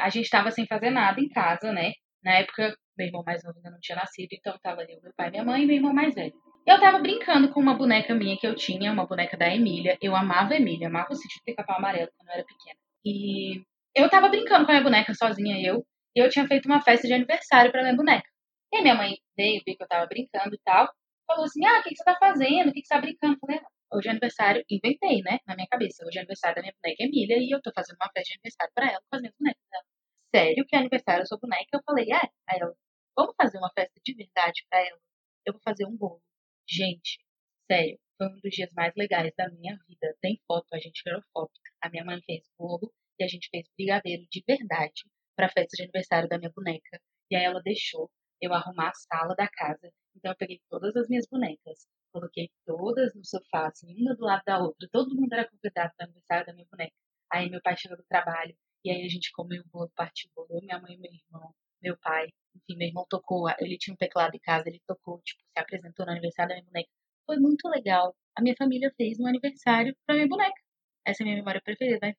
a gente estava sem fazer nada em casa, né? Na época... Meu irmão mais novo ainda não tinha nascido, então tava ali meu pai, minha mãe e meu irmão mais velho. Eu tava brincando com uma boneca minha que eu tinha, uma boneca da Emília. Eu amava a Emília, amava o Sítio do Pica-Pau Amarelo quando eu era pequena. E eu tava brincando com a minha boneca sozinha, e eu tinha feito uma festa de aniversário pra minha boneca. E aí minha mãe veio, viu que eu tava brincando e tal, falou assim, o que você tá fazendo? O que você tá brincando? Eu falei, hoje é aniversário, inventei, né, na minha cabeça. Hoje é aniversário da minha boneca Emília e eu tô fazendo uma festa de aniversário pra ela, com as minhas bonecas dela. Sério que é aniversário da sua boneca? Eu falei, Aí ela, vamos fazer uma festa de verdade pra ela. Eu vou fazer um bolo. Gente, sério, foi um dos dias mais legais da minha vida. Tem foto, a gente tirou foto. A minha mãe fez bolo e a gente fez brigadeiro de verdade pra festa de aniversário da minha boneca. E aí ela deixou eu arrumar a sala da casa. Então eu peguei todas as minhas bonecas, coloquei todas no sofá, assim, uma do lado da outra. Todo mundo era convidado pro aniversário da minha boneca. Aí meu pai chegou do trabalho e aí a gente comeu o bolo, partiu o bolo. Minha mãe e meu irmão, meu pai. Enfim, meu irmão tocou, ele tinha um teclado em casa, ele tocou, se apresentou no aniversário da minha boneca. Foi muito legal. A minha família fez um aniversário pra minha boneca. Essa é a minha memória preferida, né?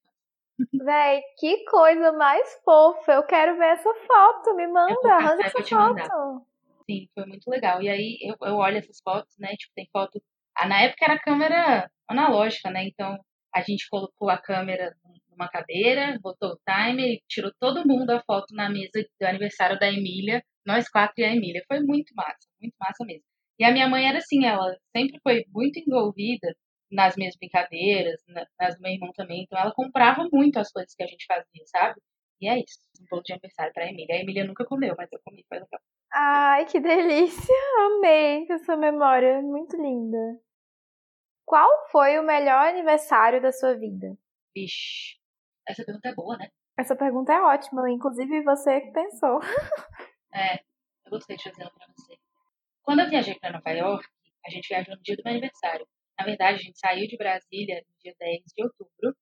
Véi, que coisa mais fofa. Eu quero ver essa foto, me manda, arranja essa foto. Sim, foi muito legal. E aí eu olho essas fotos, né, tem foto... Na época era câmera analógica, né, então a gente colocou a câmera numa cadeira, botou o timer e tirou todo mundo a foto na mesa do aniversário da Emília, nós 4 e a Emília. Foi muito massa mesmo. E a minha mãe era assim, ela sempre foi muito envolvida nas minhas brincadeiras, nas do meu irmão também, então ela comprava muito as coisas que a gente fazia, sabe? E é isso, um bolo de aniversário pra Emília. A Emília nunca comeu, mas eu comi, foi legal. Ai, que delícia, amei essa memória, muito linda. Qual foi o melhor aniversário da sua vida? Vixe, essa pergunta é boa, né? Essa pergunta é ótima, inclusive você que pensou. Eu gostei de fazer ela pra você. Quando eu viajei pra Nova York, a gente viajou no dia do meu aniversário. Na verdade, a gente saiu de Brasília no dia 10 de outubro.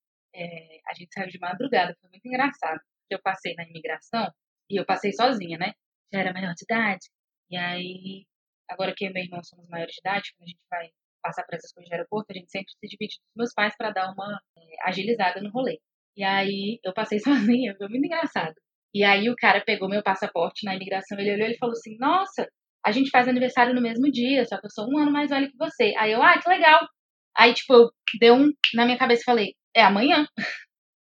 A gente saiu de madrugada, foi muito engraçado. Eu passei na imigração, e eu passei sozinha, né? Já era maior de idade. E aí, agora que eu e meu irmão somos maiores de idade, quando a gente vai passar por essas coisas de aeroporto, a gente sempre se divide dos meus pais pra dar uma agilizada no rolê. E aí, eu passei sozinha, foi muito engraçado. E aí, o cara pegou meu passaporte na imigração, ele olhou e falou assim, nossa, a gente faz aniversário no mesmo dia, só que eu sou 1 ano mais velho que você. Aí eu, que legal. Aí, eu dei um na minha cabeça e falei, é amanhã.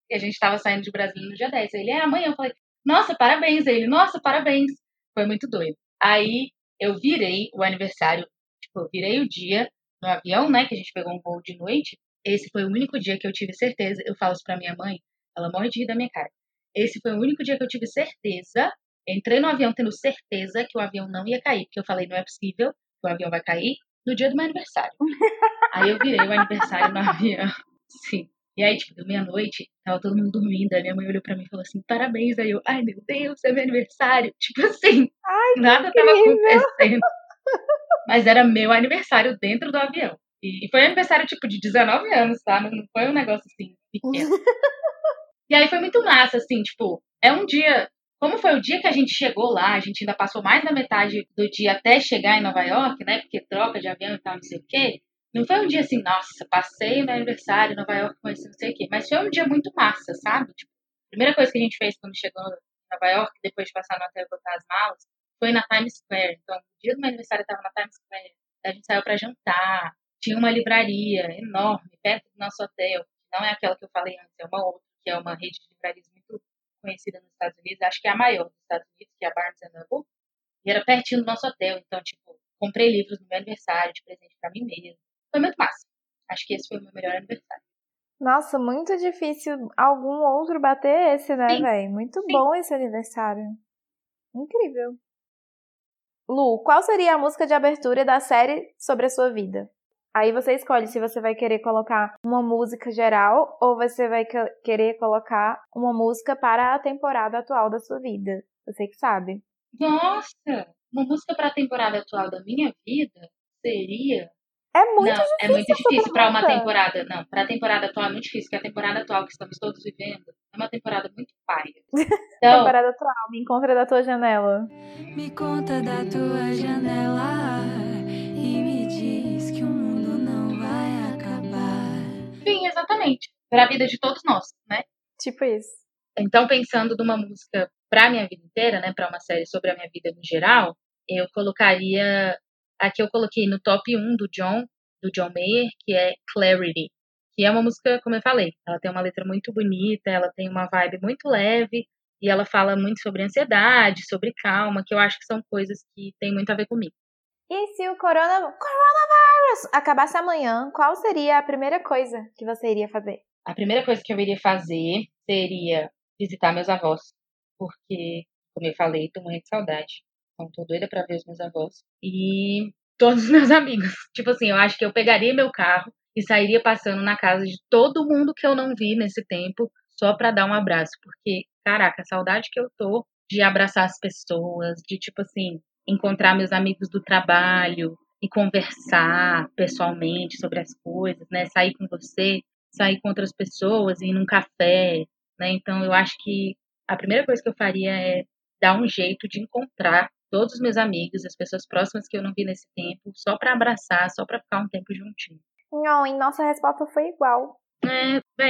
E a gente tava saindo de Brasília no dia 10. Aí ele, amanhã. Eu falei, nossa, parabéns. Aí ele, nossa, parabéns. Foi muito doido. Aí, eu virei o aniversário, eu virei o dia no avião, né, que a gente pegou um voo de noite. Esse foi o único dia que eu tive certeza, eu falo isso pra minha mãe, ela morre de rir da minha cara. Esse foi o único dia que eu tive certeza, eu entrei no avião tendo certeza que o avião não ia cair, porque eu falei, não é possível que o avião vai cair no dia do meu aniversário. Aí eu virei o aniversário no avião, sim. E aí, deu meia-noite, tava todo mundo dormindo, aí minha mãe olhou pra mim e falou assim, parabéns, aí eu, meu Deus, é meu aniversário, nada tava acontecendo. Mas era meu aniversário dentro do avião. E foi aniversário, de 19 anos, tá? Não foi um negócio assim, pequeno. E aí foi muito massa, assim, tipo, é um dia... Como foi o dia que a gente chegou lá, a gente ainda passou mais da metade do dia até chegar em Nova York, né? Porque troca de avião e tal, não sei o quê. Não foi um dia assim, nossa, passei meu aniversário em Nova York, conheci não sei o quê. Mas foi um dia muito massa, sabe? Tipo, a primeira coisa que a gente fez quando chegou em Nova York, depois de passar no hotel e botar as malas, foi na Times Square. Então, no dia do meu aniversário eu tava na Times Square. A gente saiu pra jantar. Tinha uma livraria enorme perto do nosso hotel. Não é aquela que eu falei antes, é uma outra, que é uma rede de livrarias muito conhecida nos Estados Unidos, acho que é a maior dos Estados Unidos, que é a Barnes & Noble, e era pertinho do nosso hotel, então, tipo, comprei livros no meu aniversário, de presente pra mim mesmo. Foi muito massa. Acho que esse foi o meu melhor aniversário. Nossa, muito difícil algum outro bater esse, né, velho? Muito Sim. bom esse aniversário. Incrível. Lu, qual seria a música de abertura da série sobre a sua vida? Aí você escolhe se você vai querer colocar uma música geral ou você vai querer colocar uma música para a temporada atual da sua vida. Você que sabe. Nossa! Uma música para a temporada atual da minha vida seria... É muito difícil para uma temporada. Não, para a temporada atual é muito difícil, porque a temporada atual que estamos todos vivendo é uma temporada muito paia. Então... temporada atual, me encontra da tua janela. Me conta da tua janela e me diz que um... Sim, exatamente. Para a vida de todos nós, né? Tipo isso. Então, pensando numa música para a minha vida inteira, né? Para uma série sobre a minha vida no geral, eu colocaria... Aqui eu coloquei no top 1 do John Mayer, que é Clarity. Que é uma música, como eu falei, ela tem uma letra muito bonita, ela tem uma vibe muito leve e ela fala muito sobre ansiedade, sobre calma, que eu acho que são coisas que tem muito a ver comigo. E se o coronavírus acabasse amanhã, qual seria a primeira coisa que você iria fazer? A primeira coisa que eu iria fazer seria visitar meus avós, porque, como eu falei, tô morrendo de saudade. Então, tô doida pra ver os meus avós e todos os meus amigos. Tipo assim, eu acho que eu pegaria meu carro e sairia passando na casa de todo mundo que eu não vi nesse tempo, só pra dar um abraço, porque, caraca, a saudade que eu tô de abraçar as pessoas, de, tipo assim... encontrar meus amigos do trabalho e conversar pessoalmente sobre as coisas, né? Sair com você, sair com outras pessoas, ir num café, né? Então, eu acho que a primeira coisa que eu faria é dar um jeito de encontrar todos os meus amigos, as pessoas próximas que eu não vi nesse tempo, só para abraçar, só para ficar um tempo juntinho. Não, e nossa resposta foi igual.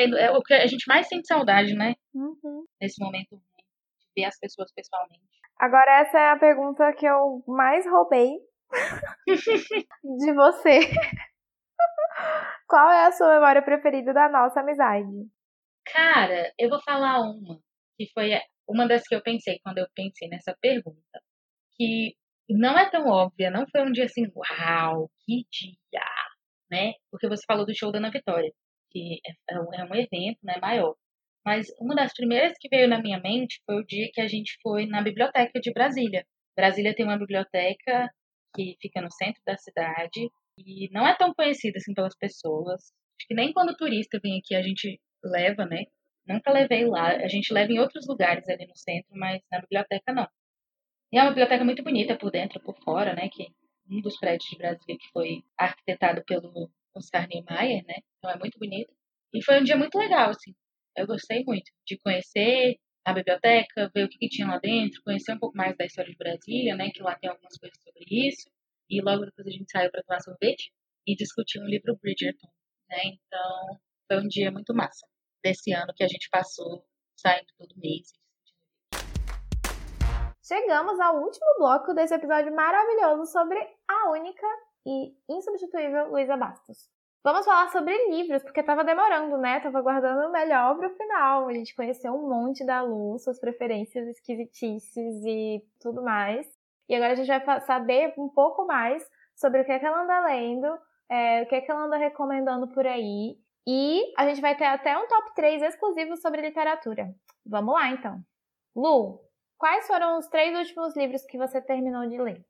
É o que a gente mais sente saudade, né? Uhum. Nesse momento, de ver as pessoas pessoalmente. Agora essa é a pergunta que eu mais roubei de você. Qual é a sua memória preferida da nossa amizade? Cara, eu vou falar uma, que foi uma das que eu pensei quando eu pensei nessa pergunta, que não é tão óbvia, não foi um dia assim, uau, que dia, né? Porque você falou do show da Ana Vitória, que é um evento, né, maior. Mas uma das primeiras que veio na minha mente foi o dia que a gente foi na biblioteca de Brasília. Brasília tem uma biblioteca que fica no centro da cidade e não é tão conhecida assim pelas pessoas. Acho que nem quando o turista vem aqui a gente leva, né? Nunca levei lá. A gente leva em outros lugares ali no centro, mas na biblioteca não. E é uma biblioteca muito bonita por dentro e por fora, né? Que um dos prédios de Brasília que foi arquitetado pelo Oscar Niemeyer, né? Então é muito bonito. E foi um dia muito legal, assim. Eu gostei muito de conhecer a biblioteca, ver o que tinha lá dentro, conhecer um pouco mais da história de Brasília, né? Que lá tem algumas coisas sobre isso. E logo depois a gente saiu para tomar sorvete e discutir um livro Bridgerton, né? Então, foi um dia muito massa desse ano que a gente passou saindo todo mês. Chegamos ao último bloco desse episódio maravilhoso sobre a única e insubstituível Luísa Bastos. Vamos falar sobre livros, porque tava demorando, né? Tava guardando o melhor pro final. A gente conheceu um monte da Lu, suas preferências esquisitices e tudo mais. E agora a gente vai saber um pouco mais sobre o que é que ela anda lendo, o que é que ela anda recomendando por aí. E a gente vai ter até um top 3 exclusivo sobre literatura. Vamos lá, então. Lu, quais foram os 3 últimos livros que você terminou de ler?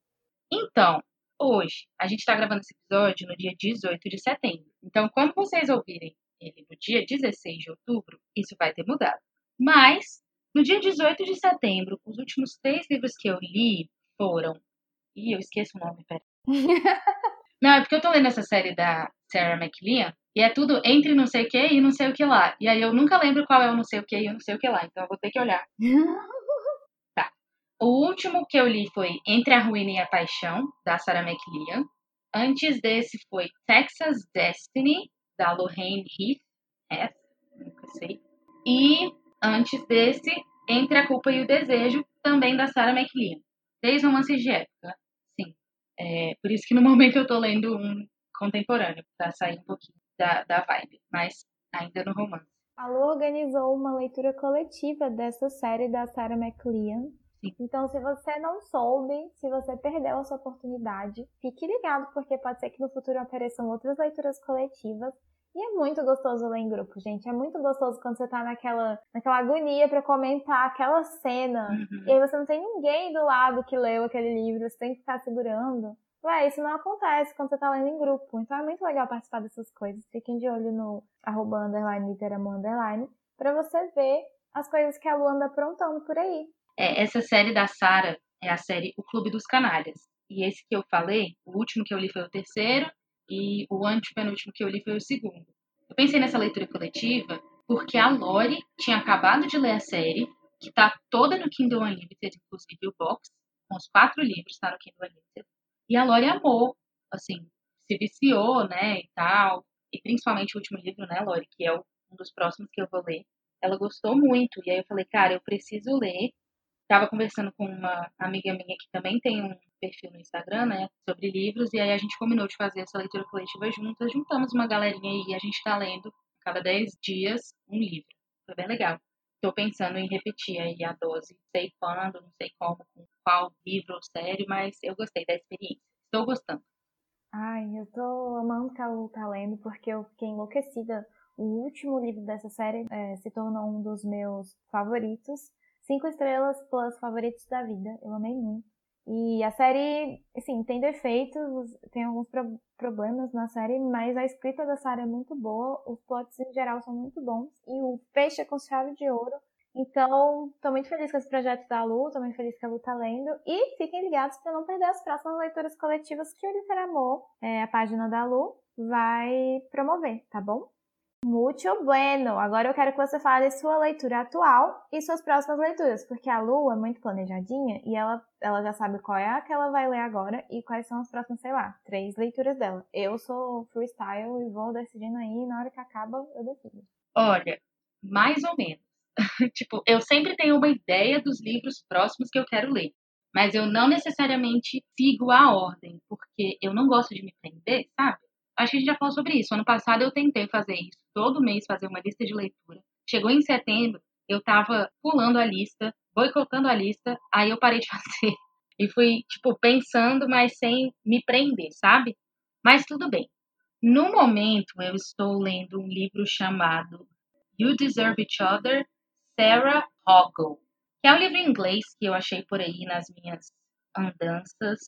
Então... Hoje, a gente está gravando esse episódio no dia 18 de setembro. Então, quando vocês ouvirem ele no dia 16 de outubro, isso vai ter mudado. Mas, no dia 18 de setembro, os últimos 3 livros que eu li foram... Ih, eu esqueço o nome, peraí. Não, é porque eu tô lendo essa série da Sarah MacLean, E é tudo entre não sei o que e não sei o que lá. E aí eu nunca lembro qual é o não sei o que e o não sei o que lá. Então eu vou ter que olhar. Tá. O último que eu li foi Entre a Ruína e a Paixão, da Sarah MacLean. Antes desse foi Texas Destiny, da Lorraine Heath. Nunca sei. E antes desse, Entre a Culpa e o Desejo, também da Sarah MacLean. 3 romances de época. Sim. É, por isso que no momento eu tô lendo um contemporâneo, pra sair um pouquinho da vibe, mas ainda no romance. A Lu organizou uma leitura coletiva dessa série da Sarah MacLean. Sim. Então, se você não soube, se você perdeu a sua oportunidade, fique ligado, porque pode ser que no futuro apareçam outras leituras coletivas. E é muito gostoso ler em grupo, gente. É muito gostoso quando você tá naquela agonia pra comentar aquela cena. Uhum. E aí você não tem ninguém do lado que leu aquele livro, você tem que ficar segurando. Ué, isso não acontece quando você tá lendo em grupo. Então é muito legal participar dessas coisas. Fiquem de olho no @_literamor_ pra você ver as coisas que a Lu anda aprontando por aí. É, essa série da Sarah é a série O Clube dos Canalhas. E esse que eu falei, o último que eu li foi o 3º e o antepenúltimo que eu li foi o 2º. Eu pensei nessa leitura coletiva porque a Lori tinha acabado de ler a série, que tá toda no Kindle Unlimited, inclusive o box, com os 4 livros, tá no Kindle Unlimited. E a Lori amou, assim, se viciou, né, e tal. E principalmente o último livro, né, Lori, que é um dos próximos que eu vou ler. Ela gostou muito. E aí eu falei, cara, eu preciso ler. Tava conversando com uma amiga minha que também tem um perfil no Instagram, né, sobre livros. E aí a gente combinou de fazer essa leitura coletiva juntas. Juntamos uma galerinha aí e a gente tá lendo a cada 10 dias um livro. Foi bem legal. Tô pensando em repetir aí a dose, não sei quando, não sei como, com qual livro ou série, mas eu gostei da experiência. Estou gostando. Ai, eu tô amando que a Lu tá lendo, porque eu fiquei enlouquecida. O último livro dessa série se tornou um dos meus favoritos. 5 estrelas plus favoritos da vida. Eu amei muito. E a série, assim, tem defeitos, tem alguns problemas na série, mas a escrita da Sarah é muito boa, os plots em geral são muito bons, e o fecha com chave de ouro. Então, tô muito feliz com esse projeto da Lu, tô muito feliz que a Lu tá lendo, e fiquem ligados pra não perder as próximas leituras coletivas que o Literamor, a página da Lu, vai promover, tá bom? Muito bueno! Agora eu quero que você fale sua leitura atual e suas próximas leituras, porque a Lu é muito planejadinha e ela já sabe qual é a que ela vai ler agora e quais são as próximas, sei lá, 3 leituras dela. Eu sou freestyle e vou decidindo aí, e na hora que acaba eu decido. Olha, mais ou menos. Tipo, eu sempre tenho uma ideia dos livros próximos que eu quero ler, mas eu não necessariamente sigo a ordem, porque eu não gosto de me prender, sabe? Acho que a gente já falou sobre isso. Ano passado eu tentei fazer isso, todo mês fazer uma lista de leitura. Chegou em setembro, eu tava pulando a lista, boicotando a lista, aí eu parei de fazer. E fui, tipo, pensando, mas sem me prender, sabe? Mas tudo bem. No momento, eu estou lendo um livro chamado You Deserve Each Other, Sarah Hoggle, que é um livro em inglês que eu achei por aí nas minhas andanças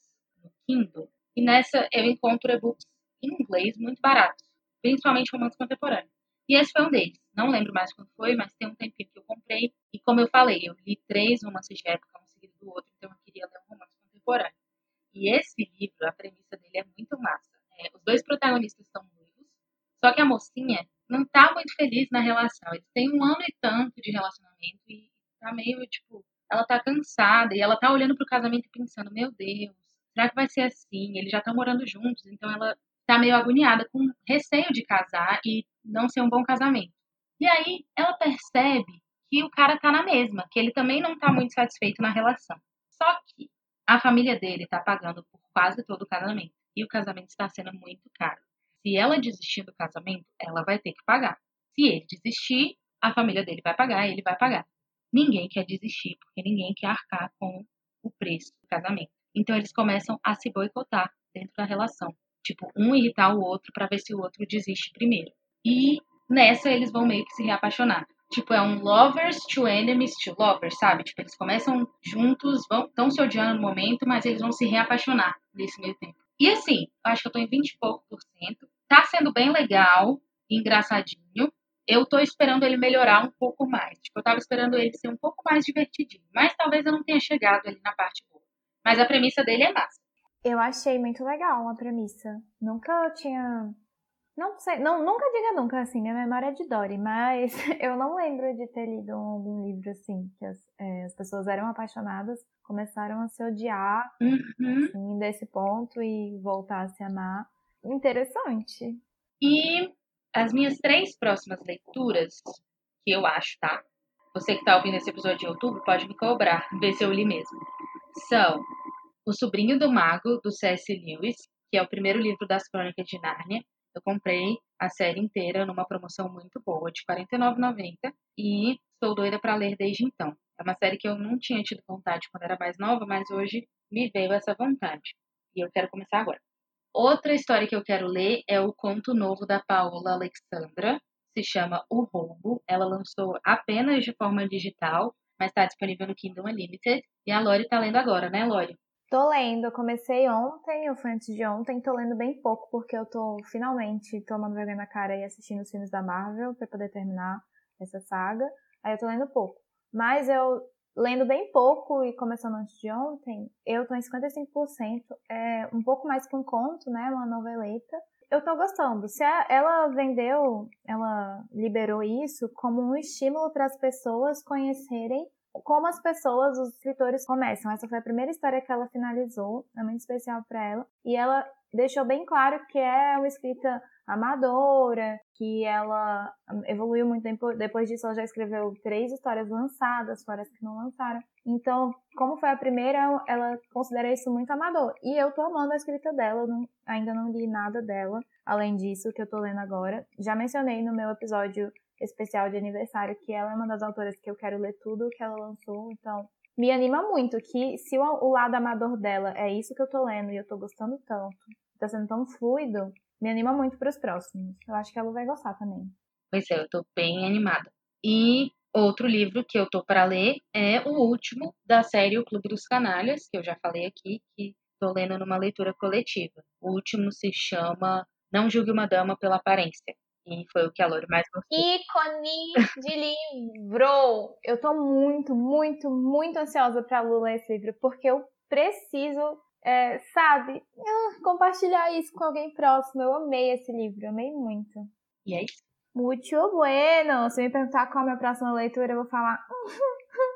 no Kindle. E nessa eu encontro e-books em inglês muito barato, principalmente romances contemporâneos. E esse foi um deles. Não lembro mais quando foi, mas tem um tempinho que eu comprei. E como eu falei, eu li 3 romances de época, um seguido do outro, então eu queria ler um romance contemporâneo. E esse livro, a premissa dele é muito massa. É, os 2 protagonistas são noivos, só que a mocinha não tá muito feliz na relação. Eles têm 1 ano e tanto de relacionamento e tá meio, tipo, ela tá cansada e ela tá olhando pro casamento e pensando, meu Deus, será que vai ser assim? Eles já estão morando juntos, então ela tá meio agoniada, com receio de casar e não ser um bom casamento. E aí, ela percebe que o cara tá na mesma, que ele também não tá muito satisfeito na relação. Só que a família dele tá pagando por quase todo o casamento, e o casamento está sendo muito caro. Se ela desistir do casamento, ela vai ter que pagar. Se ele desistir, a família dele vai pagar, ele vai pagar. Ninguém quer desistir, porque ninguém quer arcar com o preço do casamento. Então, eles começam a se boicotar dentro da relação. Tipo, um irritar o outro pra ver se o outro desiste primeiro. E nessa eles vão meio que se reapaixonar. Tipo, é um lovers to enemies to lovers, sabe? Tipo, eles começam juntos, estão se odiando no momento, mas eles vão se reapaixonar nesse meio tempo. E assim, acho que eu tô em 20 e pouco %. Tá sendo bem legal, engraçadinho. Eu tô esperando ele melhorar um pouco mais. Tipo, eu tava esperando ele ser um pouco mais divertidinho. Mas talvez eu não tenha chegado ali na parte boa. Mas a premissa dele é massa. Eu achei muito legal a premissa. Nunca tinha Não sei, não, nunca diga nunca, assim, minha memória é de Dory, mas eu não lembro de ter lido algum livro, assim, que as pessoas eram apaixonadas, começaram a se odiar, assim, desse ponto e voltar a se amar. Interessante. E as minhas 3 próximas leituras, que eu acho, tá? Você que tá ouvindo esse episódio em outubro pode me cobrar, ver se eu li mesmo. São O Sobrinho do Mago, do C.S. Lewis, que é o primeiro livro das Crônicas de Nárnia. Eu comprei a série inteira numa promoção muito boa, de R$ 49,90, e estou doida para ler desde então. É uma série que eu não tinha tido vontade quando era mais nova, mas hoje me veio essa vontade, e eu quero começar agora. Outra história que eu quero ler é o conto novo da Paola Alexandra, se chama O Roubo. Ela lançou apenas de forma digital, mas está disponível no Kindle Unlimited, e a Lori está lendo agora, né, Lori? Tô lendo, eu comecei ontem, ou foi antes de ontem, tô lendo bem pouco, porque eu tô finalmente tomando vergonha na cara e assistindo os filmes da Marvel pra poder terminar essa saga, aí eu tô lendo pouco. Mas eu, lendo bem pouco e começando antes de ontem, eu tô em 55%, é um pouco mais que um conto, né, uma noveleta. Eu tô gostando. Se ela vendeu, ela liberou isso como um estímulo para as pessoas conhecerem como as pessoas, os escritores começam. Essa foi a primeira história que ela finalizou, é muito especial para ela, e ela deixou bem claro que é uma escrita amadora, que ela evoluiu muito tempo. Depois disso ela já escreveu 3 histórias lançadas, fora as que não lançaram. Então, como foi a primeira, ela considera isso muito amador, e eu tô amando a escrita dela. Eu não, ainda não li nada dela, além disso que eu tô lendo agora. Já mencionei no meu episódio especial de aniversário, que ela é uma das autoras que eu quero ler tudo o que ela lançou, então me anima muito, que se o lado amador dela é isso que eu tô lendo e eu tô gostando tanto, tá sendo tão fluido, me anima muito pros próximos. Eu acho que ela vai gostar também. Pois é, eu tô bem animada. E outro livro que eu tô pra ler é o último da série O Clube dos Canalhas, que eu já falei aqui, que tô lendo numa leitura coletiva. O último se chama Não Julgue uma Dama pela Aparência. E foi o que a Lori mais gostou. Ícone de livro! Eu tô muito, muito, muito ansiosa pra Lu ler esse livro, porque eu preciso, compartilhar isso com alguém próximo. Eu amei esse livro, amei muito. E é isso? Muito bueno! Se me perguntar qual é a minha próxima leitura, eu vou falar...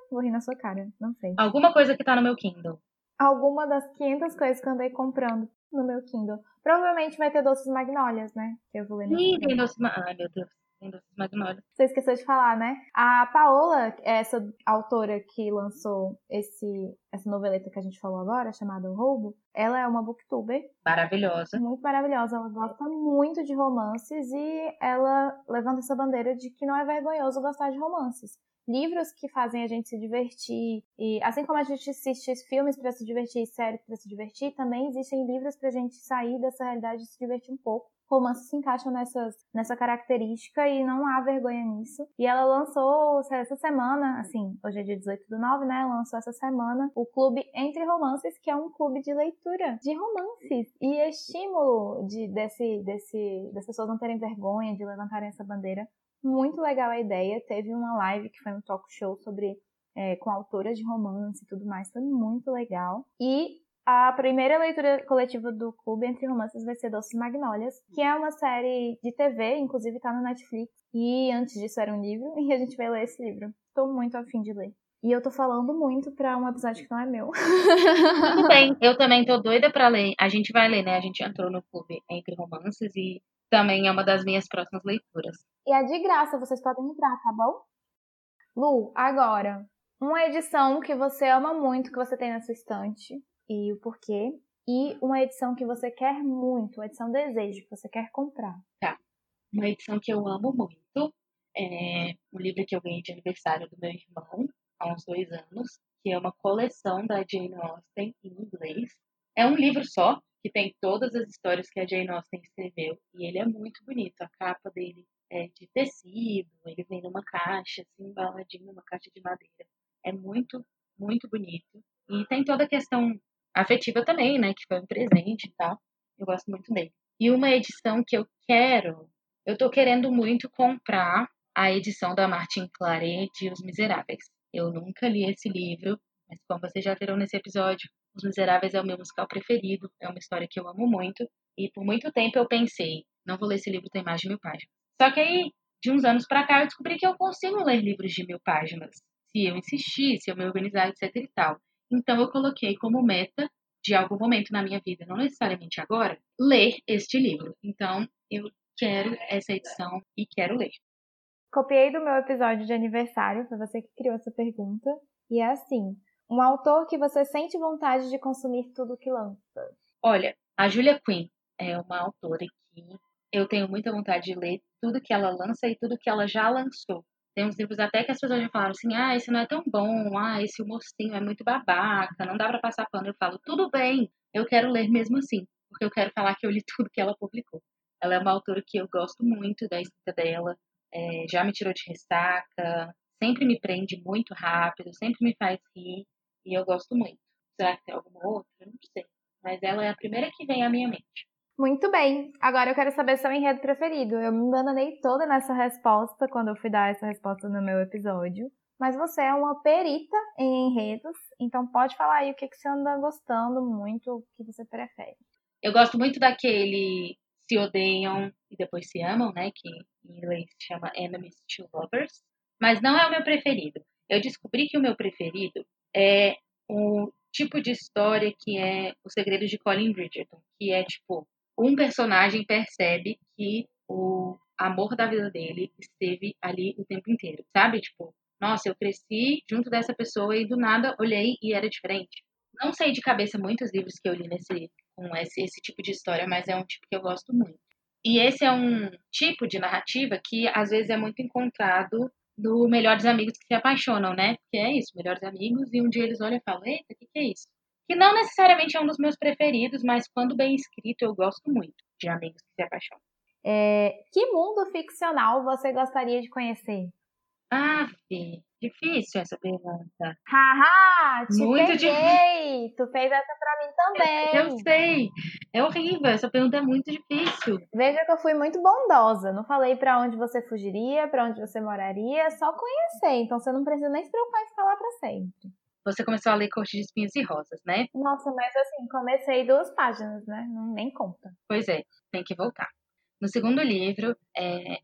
vou rir na sua cara, não sei. Alguma coisa que tá no meu Kindle. Alguma das 500 coisas que eu andei comprando no meu Kindle. Provavelmente vai ter Doces Magnólias, né? Que eu vou ler. Ih, tem Doces Magnólias. Ai, meu Deus. Tem Doces Magnólias. Você esqueceu de falar, né? A Paola, essa autora que lançou essa noveleta que a gente falou agora, chamada O Roubo, ela é uma booktuber. Maravilhosa. Muito maravilhosa. Ela gosta muito de romances e ela levanta essa bandeira de que não é vergonhoso gostar de romances. Livros que fazem a gente se divertir, e assim como a gente assiste filmes para se divertir, séries para se divertir, também existem livros para a gente sair dessa realidade e se divertir um pouco. Romances se encaixam nessa característica e não há vergonha nisso. E ela lançou essa semana, assim, hoje é dia 18/9, né? Lançou essa semana o Clube Entre Romances, que é um clube de leitura de romances. E estímulo das pessoas não terem vergonha de levantarem essa bandeira. Muito legal a ideia. Teve uma live que foi um talk show sobre com autoras de romance e tudo mais. Foi muito legal. E a primeira leitura coletiva do Clube Entre Romances vai ser Doces Magnólias, que é uma série de TV, inclusive tá no Netflix. E antes disso era um livro, e a gente vai ler esse livro. Tô muito afim de ler. E eu tô falando muito pra um episódio que não é meu. Tudo bem, eu também tô doida pra ler. A gente vai ler, né? A gente entrou no Clube Entre Romances e também é uma das minhas próximas leituras. E é de graça, vocês podem entrar, tá bom? Lu, agora, uma edição que você ama muito, que você tem na sua estante, e o porquê, e uma edição que você quer muito, uma edição desejo, que você quer comprar. Tá, uma edição que eu amo muito, é um livro que eu ganhei de aniversário do meu irmão, há uns 2 anos, que é uma coleção da Jane Austen em inglês. É um livro só, que tem todas as histórias que a Jane Austen escreveu, e ele é muito bonito. A capa dele é de tecido, ele vem numa caixa, assim, embaladinho, numa caixa de madeira. É muito, muito bonito. E tem toda a questão afetiva também, né, que foi um presente e tal. Eu gosto muito dele. E uma edição que eu tô querendo muito comprar a edição da Martine Claret de Os Miseráveis. Eu nunca li esse livro, mas como vocês já viram nesse episódio, Os Miseráveis é o meu musical preferido, é uma história que eu amo muito, e por muito tempo eu pensei, Não vou ler esse livro, tem mais de 1000 páginas. Só que aí, de uns anos pra cá, eu descobri que eu consigo ler livros de 1000 páginas. Se eu insistir, se eu me organizar, etc e tal. Então eu coloquei como meta, de algum momento na minha vida, não necessariamente agora, ler este livro. Então eu quero essa edição e quero ler. Copiei do meu episódio de aniversário, foi você que criou essa pergunta. E é assim, um autor que você sente vontade de consumir tudo que lança. Olha, a Julia Quinn é uma autora que eu tenho muita vontade de ler tudo que ela lança e tudo que ela já lançou. Tem uns livros até que as pessoas já falaram assim, ah, esse não é tão bom, ah, esse mocinho é muito babaca, não dá pra passar pano. Eu falo, tudo bem, eu quero ler mesmo assim, porque eu quero falar que eu li tudo que ela publicou. Ela é uma autora que eu gosto muito da escrita dela, já me tirou de ressaca, sempre me prende muito rápido, sempre me faz rir, e eu gosto muito. Será que tem alguma outra? Não sei. Mas ela é a primeira que vem à minha mente. Muito bem, agora eu quero saber seu enredo preferido. Eu me enganei toda nessa resposta quando eu fui dar essa resposta no meu episódio. Mas você é uma perita em enredos, então pode falar aí o que você anda gostando muito, o que você prefere. Eu gosto muito daquele Se Odeiam e Depois Se Amam, né? Que em inglês se chama Enemies to Lovers. Mas não é o meu preferido. Eu descobri que o meu preferido é o tipo de história que é O Segredo de Colin Bridgerton, que é tipo... Um personagem percebe que o amor da vida dele esteve ali o tempo inteiro, sabe? Tipo, nossa, eu cresci junto dessa pessoa e do nada olhei e era diferente. Não sei de cabeça muitos livros que eu li com esse tipo de história, mas é um tipo que eu gosto muito. E esse é um tipo de narrativa que às vezes é muito encontrado no Melhores Amigos que se apaixonam, né? Porque é isso, Melhores Amigos, e um dia eles olham e falam, eita, o que é isso? Que não necessariamente é um dos meus preferidos, mas quando bem escrito eu gosto muito de Amigos que se apaixonam. Que mundo ficcional você gostaria de conhecer? Ah, Fih, difícil essa pergunta. Haha, muito difícil. Tu fez essa pra mim também. Eu sei, é horrível, essa pergunta é muito difícil. Veja que eu fui muito bondosa, não falei pra onde você fugiria, pra onde você moraria, só conhecer, então você não precisa nem se preocupar em falar pra sempre. Você começou a ler Corte de Espinhos e Rosas, né? Nossa, mas assim, comecei 2 páginas, né? Nem conta. Pois é, tem que voltar. No segundo livro,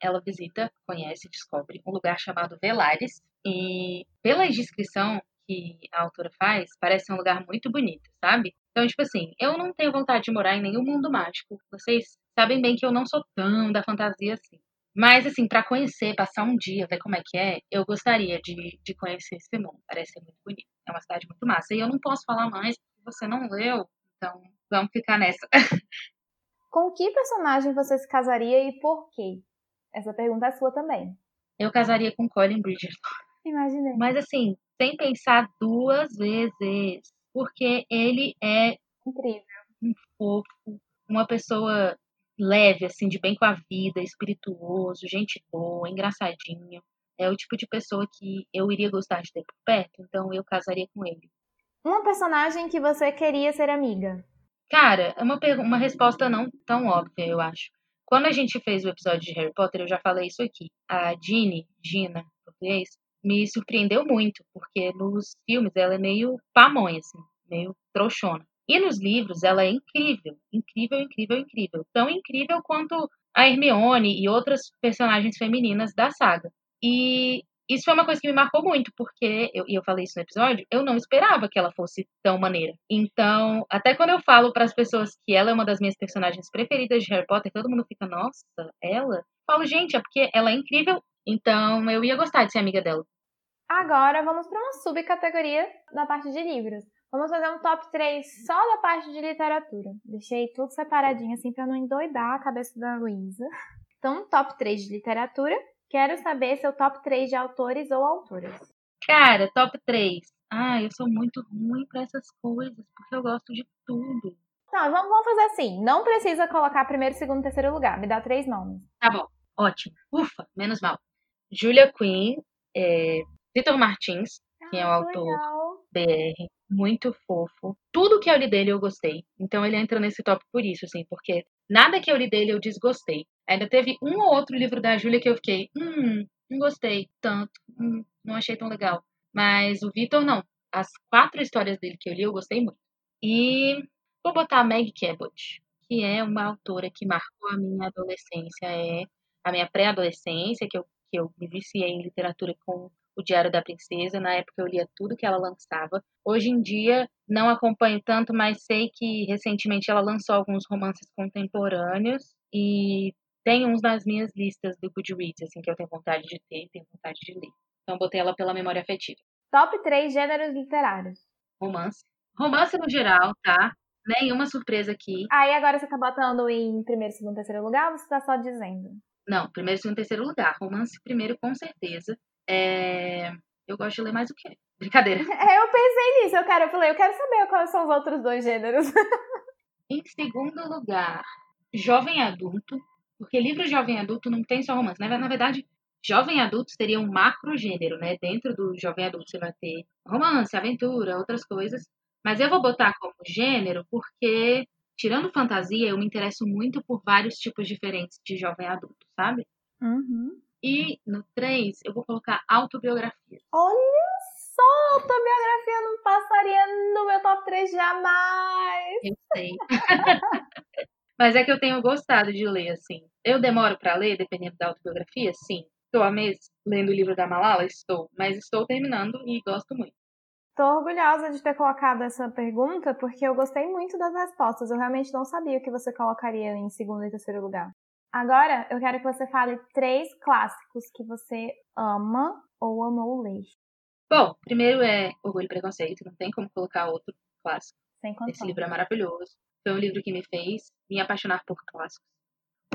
ela visita, conhece e descobre um lugar chamado Velares. E pela descrição que a autora faz, parece um lugar muito bonito, sabe? Então, tipo assim, eu não tenho vontade de morar em nenhum mundo mágico. Vocês sabem bem que eu não sou tão da fantasia assim. Mas, assim, pra conhecer, passar um dia, ver como é que é, eu gostaria de conhecer esse mundo. Parece ser muito bonito. É uma cidade muito massa. E eu não posso falar mais porque você não leu. Então, vamos ficar nessa. Com que personagem você se casaria e por quê? Essa pergunta é sua também. Eu casaria com Colin Bridgerton. Imaginei. Mas, assim, sem pensar 2 vezes. Porque ele é... Incrível. Um fofo. Uma pessoa... leve, assim, de bem com a vida, espirituoso, gente boa, engraçadinho. É o tipo de pessoa que eu iria gostar de ter por perto, então eu casaria com ele. Uma personagem que você queria ser amiga? Cara, é uma resposta não tão óbvia, eu acho. Quando a gente fez o episódio de Harry Potter, eu já falei isso aqui. A Gina, em português, me surpreendeu muito, porque nos filmes ela é meio pamonha, assim, meio trouxona. E nos livros ela é incrível, incrível, incrível, incrível. Tão incrível quanto a Hermione e outras personagens femininas da saga. E isso foi uma coisa que me marcou muito, porque, eu falei isso no episódio, eu não esperava que ela fosse tão maneira. Então, até quando eu falo para as pessoas que ela é uma das minhas personagens preferidas de Harry Potter, todo mundo fica, nossa, ela? Eu falo, gente, é porque ela é incrível, então eu ia gostar de ser amiga dela. Agora vamos para uma subcategoria da parte de livros. Vamos fazer um top 3 só da parte de literatura. Deixei tudo separadinho assim pra não endoidar a cabeça da Luísa. Então, um top 3 de literatura. Quero saber seu top 3 de autores ou autoras. Cara, top 3. Ah, eu sou muito ruim pra essas coisas, porque eu gosto de tudo. Não, vamos fazer assim. Não precisa colocar primeiro, segundo, terceiro lugar. Me dá 3 nomes. Tá bom, ótimo. Ufa, menos mal. Julia Quinn, Vitor Martins, que é um autor legal. BR. Muito fofo. Tudo que eu li dele eu gostei. Então ele entra nesse top por isso, assim, porque nada que eu li dele eu desgostei. Ainda teve um ou outro livro da Júlia que eu fiquei, não gostei tanto, não achei tão legal. Mas o Vitor não. As 4 histórias dele que eu li eu gostei muito. E vou botar a Meg Cabot, que é uma autora que marcou a minha adolescência, a minha pré-adolescência, que eu me viciei em literatura com o Diário da Princesa. Na época eu lia tudo que ela lançava. Hoje em dia não acompanho tanto, mas sei que recentemente ela lançou alguns romances contemporâneos e tem uns nas minhas listas do Goodreads, assim, que eu tenho vontade de ter e tenho vontade de ler. Então botei ela pela memória afetiva. Top 3 gêneros literários. Romance. Romance no geral, tá? Nenhuma surpresa aqui. Aí agora você tá botando em primeiro, segundo, terceiro lugar ou você tá só dizendo? Não, primeiro, segundo, terceiro lugar. Romance primeiro, com certeza. Eu gosto de ler mais o quê? Brincadeira. Eu pensei nisso, eu falei, eu quero saber quais são os outros dois gêneros. Em segundo lugar, jovem adulto, porque livro jovem adulto não tem só romance, né? Na verdade, jovem adulto seria um macro gênero, né? Dentro do jovem adulto você vai ter romance, aventura, outras coisas, mas eu vou botar como gênero porque, tirando fantasia, eu me interesso muito por vários tipos diferentes de jovem adulto, sabe? Uhum. E no 3, eu vou colocar autobiografia. Olha só, autobiografia não passaria no meu top 3 jamais. Eu sei. Mas é que eu tenho gostado de ler, assim. Eu demoro pra ler, dependendo da autobiografia, sim. Estou há meses lendo o livro da Malala, estou. Mas estou terminando e gosto muito. Tô orgulhosa de ter colocado essa pergunta, porque eu gostei muito das respostas. Eu realmente não sabia o que você colocaria em segundo e terceiro lugar. Agora, eu quero que você fale 3 clássicos que você ama ou amou ler. Bom, primeiro é Orgulho e Preconceito, não tem como colocar outro clássico. Sem contar. Esse livro é maravilhoso. Foi um livro que me fez me apaixonar por clássicos.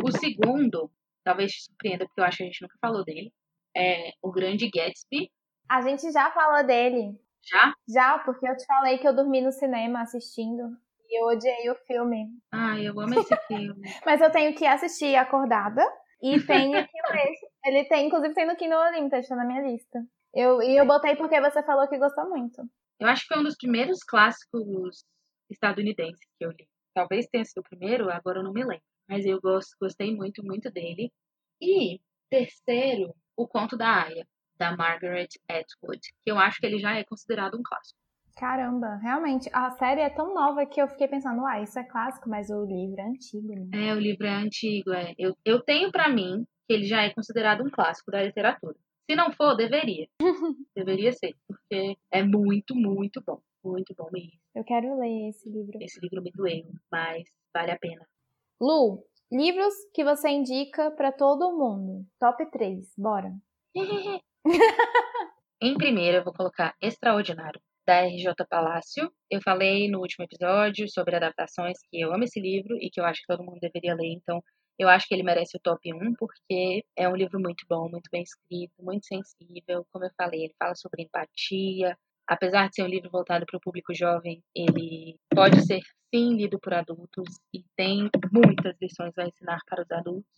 O segundo, talvez te surpreenda, porque eu acho que a gente nunca falou dele, é O Grande Gatsby. A gente já falou dele. Já? Já, porque eu te falei que eu dormi no cinema assistindo. Eu odiei o filme. Ai, eu amo esse filme. Mas eu tenho que assistir acordada. E tenho que ler. Ele tem, inclusive, tem no Kindle Unlimited, tá na minha lista. Eu botei porque você falou que gostou muito. Eu acho que foi um dos primeiros clássicos estadunidenses que eu li. Talvez tenha sido o primeiro, agora eu não me lembro. Mas eu gostei muito, muito dele. E, terceiro, O Conto da Aia, da Margaret Atwood. Que eu acho que ele já é considerado um clássico. Caramba, realmente, a série é tão nova que eu fiquei pensando, isso é clássico, mas o livro é antigo, né? O livro é antigo, Eu tenho pra mim que ele já é considerado um clássico da literatura. Se não for, deveria. Deveria ser, porque é muito, muito bom. Muito bom mesmo. Eu quero ler esse livro. Esse livro me doeu, mas vale a pena. Lu, livros que você indica pra todo mundo. Top 3, bora. Em primeiro, eu vou colocar Extraordinário, da RJ Palácio. Eu falei no último episódio sobre adaptações que eu amo esse livro e que eu acho que todo mundo deveria ler, então eu acho que ele merece o top 1 porque é um livro muito bom, muito bem escrito, muito sensível. Como eu falei, ele fala sobre empatia. Apesar de ser um livro voltado para o público jovem, ele pode ser sim lido por adultos e tem muitas lições a ensinar para os adultos.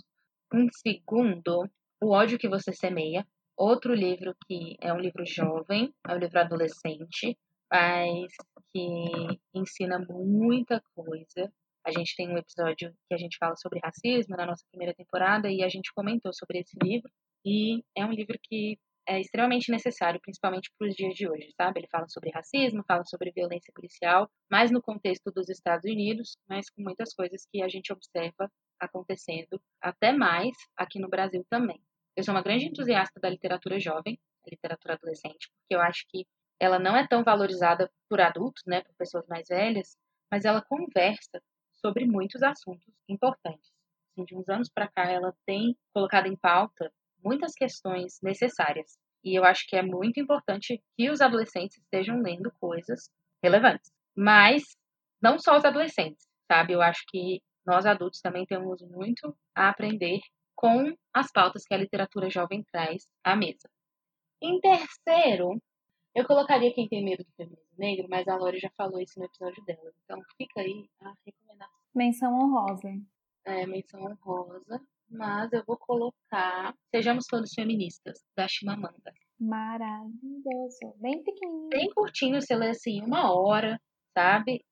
Um segundo, O Ódio que Você Semeia. Outro livro que é um livro jovem, é um livro adolescente, mas que ensina muita coisa. A gente tem um episódio que a gente fala sobre racismo na nossa primeira temporada e a gente comentou sobre esse livro. E é um livro que é extremamente necessário, principalmente para os dias de hoje, sabe? Ele fala sobre racismo, fala sobre violência policial, mas no contexto dos Estados Unidos, mas com muitas coisas que a gente observa acontecendo, até mais aqui no Brasil também. Eu sou uma grande entusiasta da literatura jovem, da literatura adolescente, porque eu acho que ela não é tão valorizada por adultos, né, por pessoas mais velhas, mas ela conversa sobre muitos assuntos importantes. Assim, de uns anos para cá, ela tem colocado em pauta muitas questões necessárias. E eu acho que é muito importante que os adolescentes estejam lendo coisas relevantes. Mas não só os adolescentes, sabe? Eu acho que nós adultos também temos muito a aprender com as pautas que a literatura jovem traz à mesa. Em terceiro, eu colocaria Quem Tem Medo do Feminismo Negro, mas a Lori já falou isso no episódio dela, então fica aí a recomendação. Menção honrosa. Menção honrosa, mas eu vou colocar Sejamos Todos Feministas, da Chimamanda. Maravilhoso, bem pequenininho. Bem curtinho, você lê assim, 1 hora, sabe?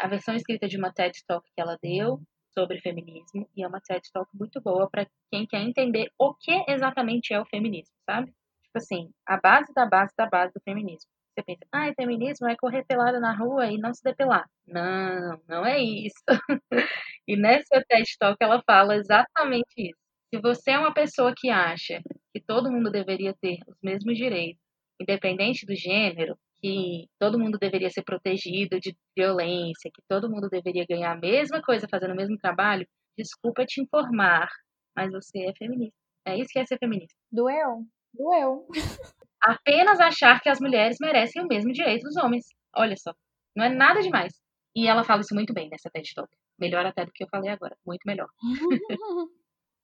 A versão escrita de uma TED Talk que ela deu sobre feminismo, e é uma TED Talk muito boa para quem quer entender o que exatamente é o feminismo, sabe? Tipo assim, a base da base da base do feminismo. Você pensa, feminismo é correr pelado na rua e não se depilar. Não, não é isso. E nessa TED Talk ela fala exatamente isso. Se você é uma pessoa que acha que todo mundo deveria ter os mesmos direitos, independente do gênero, que todo mundo deveria ser protegido de violência, que todo mundo deveria ganhar a mesma coisa fazendo o mesmo trabalho, desculpa te informar, mas você é feminista. É isso que é ser feminista. Doeu? Doeu. Apenas achar que as mulheres merecem o mesmo direito dos homens. Olha só, não é nada demais. E ela fala isso muito bem nessa TED Talk. Melhor até do que eu falei agora, muito melhor.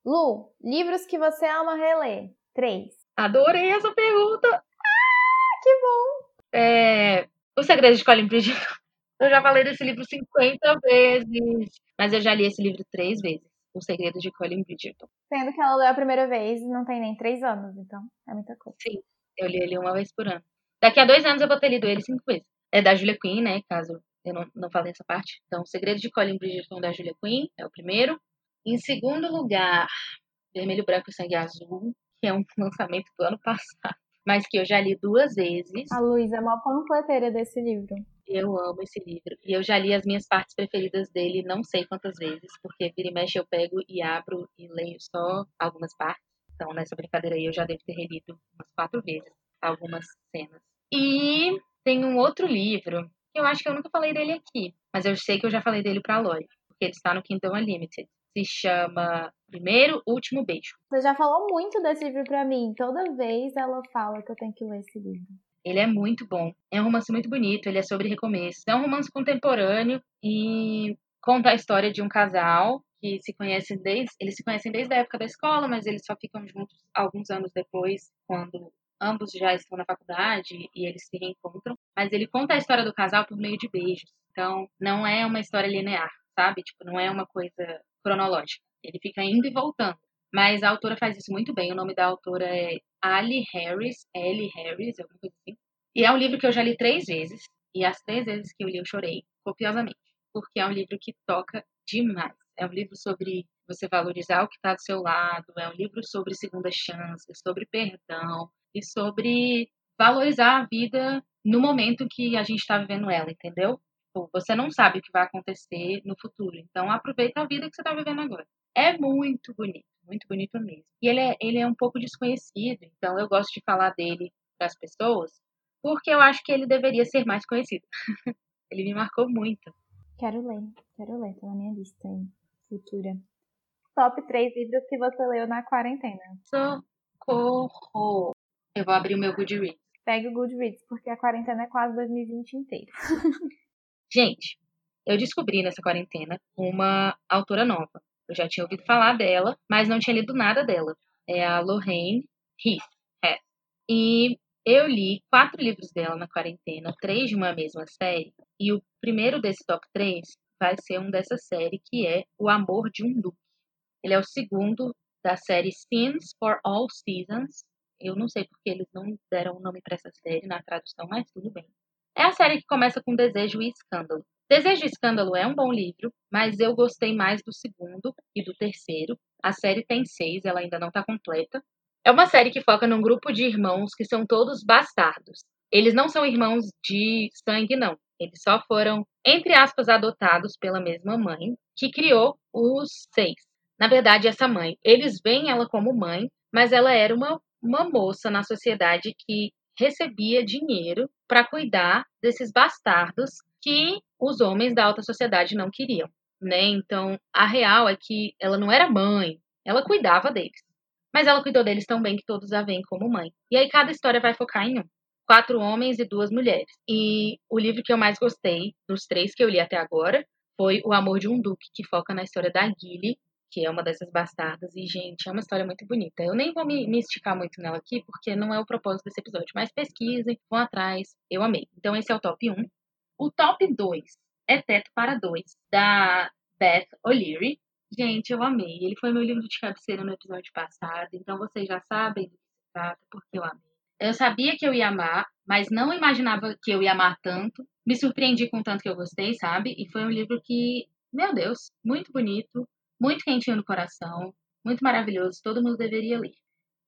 Lu, livros que você ama reler? 3. Adorei essa pergunta. Ah, que bom. O Segredo de Colin Bridgerton. Eu já falei desse livro 50 vezes, mas eu já li esse livro 3 vezes. O Segredo de Colin Bridgerton. Sendo que ela leu a primeira vez, não tem nem 3 anos, então é muita coisa. Sim. Eu li ele uma vez por ano. Daqui a 2 anos eu vou ter lido ele 5 vezes. É da Julia Quinn, né? Caso eu não falei essa parte. Então, O Segredo de Colin Bridgerton, da Julia Quinn, é o primeiro. Em segundo lugar, Vermelho, Branco e Sangue Azul, que é um lançamento do ano passado, mas que eu já li 2 vezes. A Luísa é uma panfleteira desse livro. Eu amo esse livro. E eu já li as minhas partes preferidas dele não sei quantas vezes, porque vira e mexe eu pego e abro e leio só algumas partes. Então, nessa brincadeira aí, eu já devo ter relido umas 4 vezes algumas cenas. E tem um outro livro, que eu acho que eu nunca falei dele aqui, mas eu sei que eu já falei dele pra Lori, porque ele está no Kindle Unlimited. Se chama Primeiro, Último Beijo. Você já falou muito desse livro pra mim. Toda vez ela fala que eu tenho que ler esse livro. Ele é muito bom. É um romance muito bonito, ele é sobre recomeço. É um romance contemporâneo e conta a história de um casal que eles se conhecem desde a época da escola, mas eles só ficam juntos alguns anos depois, quando ambos já estão na faculdade e eles se reencontram. Mas ele conta a história do casal por meio de beijos. Então, não é uma história linear, sabe? Tipo, não é uma coisa cronológica. Ele fica indo e voltando. Mas a autora faz isso muito bem. O nome da autora é Ellie Harris, alguma coisa assim. E é um livro que eu já li 3 vezes. E as 3 vezes que eu li, eu chorei copiosamente. Porque é um livro que toca demais. É um livro sobre você valorizar o que está do seu lado, é um livro sobre segunda chance, sobre perdão e sobre valorizar a vida no momento que a gente está vivendo ela, entendeu? Você não sabe o que vai acontecer no futuro, então aproveita a vida que você está vivendo agora. É muito bonito mesmo. E ele é um pouco desconhecido, então eu gosto de falar dele para as pessoas, porque eu acho que ele deveria ser mais conhecido. Ele me marcou muito. Quero ler, tá na minha lista aí. Futura. Top 3 livros que você leu na quarentena. Socorro! Eu vou abrir o meu Goodreads. Pega o Goodreads, porque a quarentena é quase 2020 inteiro. Gente, eu descobri nessa quarentena uma autora nova. Eu já tinha ouvido falar dela, mas não tinha lido nada dela. É a Lorraine Heath. E eu li 4 livros dela na quarentena, 3 de uma mesma série. E o primeiro desse top 3 vai ser um dessa série, que é O Amor de um Duque. Ele é o segundo da série Scenes for All Seasons. Eu não sei porque eles não deram o nome para essa série na tradução, mas tudo bem. É a série que começa com Desejo e Escândalo. Desejo e Escândalo é um bom livro, mas eu gostei mais do segundo e do terceiro. A série tem 6, ela ainda não está completa. É uma série que foca num grupo de irmãos que são todos bastardos. Eles não são irmãos de sangue, não. Eles só foram, entre aspas, adotados pela mesma mãe, que criou os 6. Na verdade, essa mãe, eles veem ela como mãe, mas ela era uma moça na sociedade que recebia dinheiro para cuidar desses bastardos que os homens da alta sociedade não queriam, né? Então, a real é que ela não era mãe, ela cuidava deles. Mas ela cuidou deles tão bem que todos a veem como mãe. E aí cada história vai focar em um. 4 homens e 2 mulheres. E o livro que eu mais gostei, dos 3 que eu li até agora, foi O Amor de um Duque, que foca na história da Gilly, que é uma dessas bastardas. E, gente, é uma história muito bonita. Eu nem vou me esticar muito nela aqui, porque não é o propósito desse episódio. Mas pesquisem, vão atrás. Eu amei. Então, esse é o top 1. O top 2 é Teto para 2, da Beth O'Leary. Gente, eu amei. Ele foi meu livro de cabeceira no episódio passado. Então, vocês já sabem do que se trata, porque eu amei. Eu sabia que eu ia amar, mas não imaginava que eu ia amar tanto. Me surpreendi com o tanto que eu gostei, sabe? E foi um livro que, meu Deus, muito bonito, muito quentinho no coração, muito maravilhoso, todo mundo deveria ler.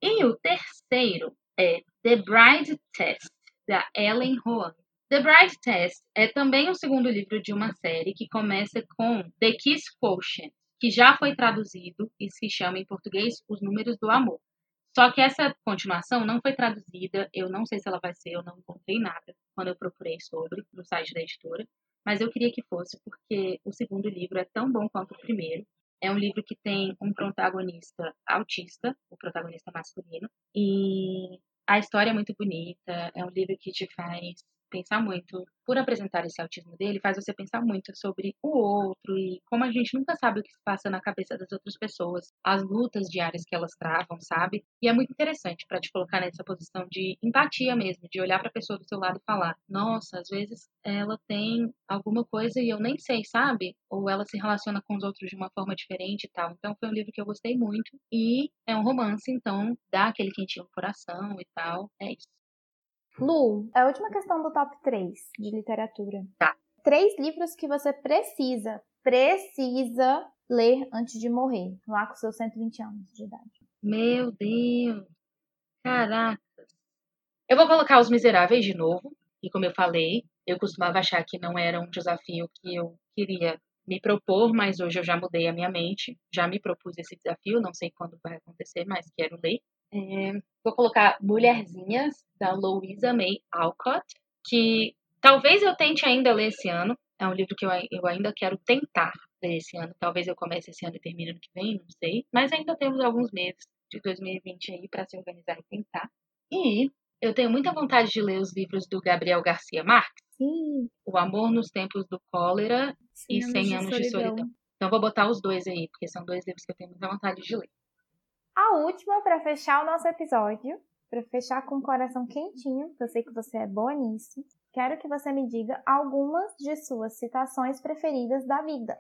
E o terceiro é The Bride Test, da Ellen Rohan. The Bride Test é também o segundo livro de uma série que começa com The Kiss Quotient, que já foi traduzido e se chama em português Os Números do Amor. Só que essa continuação não foi traduzida, eu não sei se ela vai ser, eu não encontrei nada quando eu procurei sobre no site da editora, mas eu queria que fosse porque o segundo livro é tão bom quanto o primeiro. É um livro que tem um protagonista autista, o protagonista masculino, e a história é muito bonita, é um livro que te faz pensar muito, por apresentar esse autismo dele, faz você pensar muito sobre o outro e como a gente nunca sabe o que se passa na cabeça das outras pessoas, as lutas diárias que elas travam, sabe? E é muito interessante para te colocar nessa posição de empatia mesmo, de olhar para a pessoa do seu lado e falar, nossa, às vezes ela tem alguma coisa e eu nem sei, sabe? Ou ela se relaciona com os outros de uma forma diferente e tal. Então foi um livro que eu gostei muito e é um romance, então dá aquele quentinho no coração e tal, é isso. Lu, a última questão do top 3 de literatura. Tá. 3 livros que você precisa ler antes de morrer, lá com seus 120 anos de idade. Meu Deus, caraca. Eu vou colocar Os Miseráveis de novo, e como eu falei, eu costumava achar que não era um desafio que eu queria me propor, mas hoje eu já mudei a minha mente, já me propus esse desafio, não sei quando vai acontecer, mas quero ler. Vou colocar Mulherzinhas, da Louisa May Alcott, que talvez eu tente ainda ler esse ano. É um livro que eu ainda quero tentar ler esse ano. Talvez eu comece esse ano e termine ano que vem, não sei. Mas ainda temos alguns meses de 2020 aí para se organizar e tentar. E eu tenho muita vontade de ler os livros do Gabriel Garcia Marques. Sim. O Amor nos Tempos do Cólera e 100 Anos de Solidão. Então vou botar os dois aí, porque são dois livros que eu tenho muita vontade de ler. A última, para fechar o nosso episódio, para fechar com o coração quentinho, que eu sei que você é boa nisso, quero que você me diga algumas de suas citações preferidas da vida.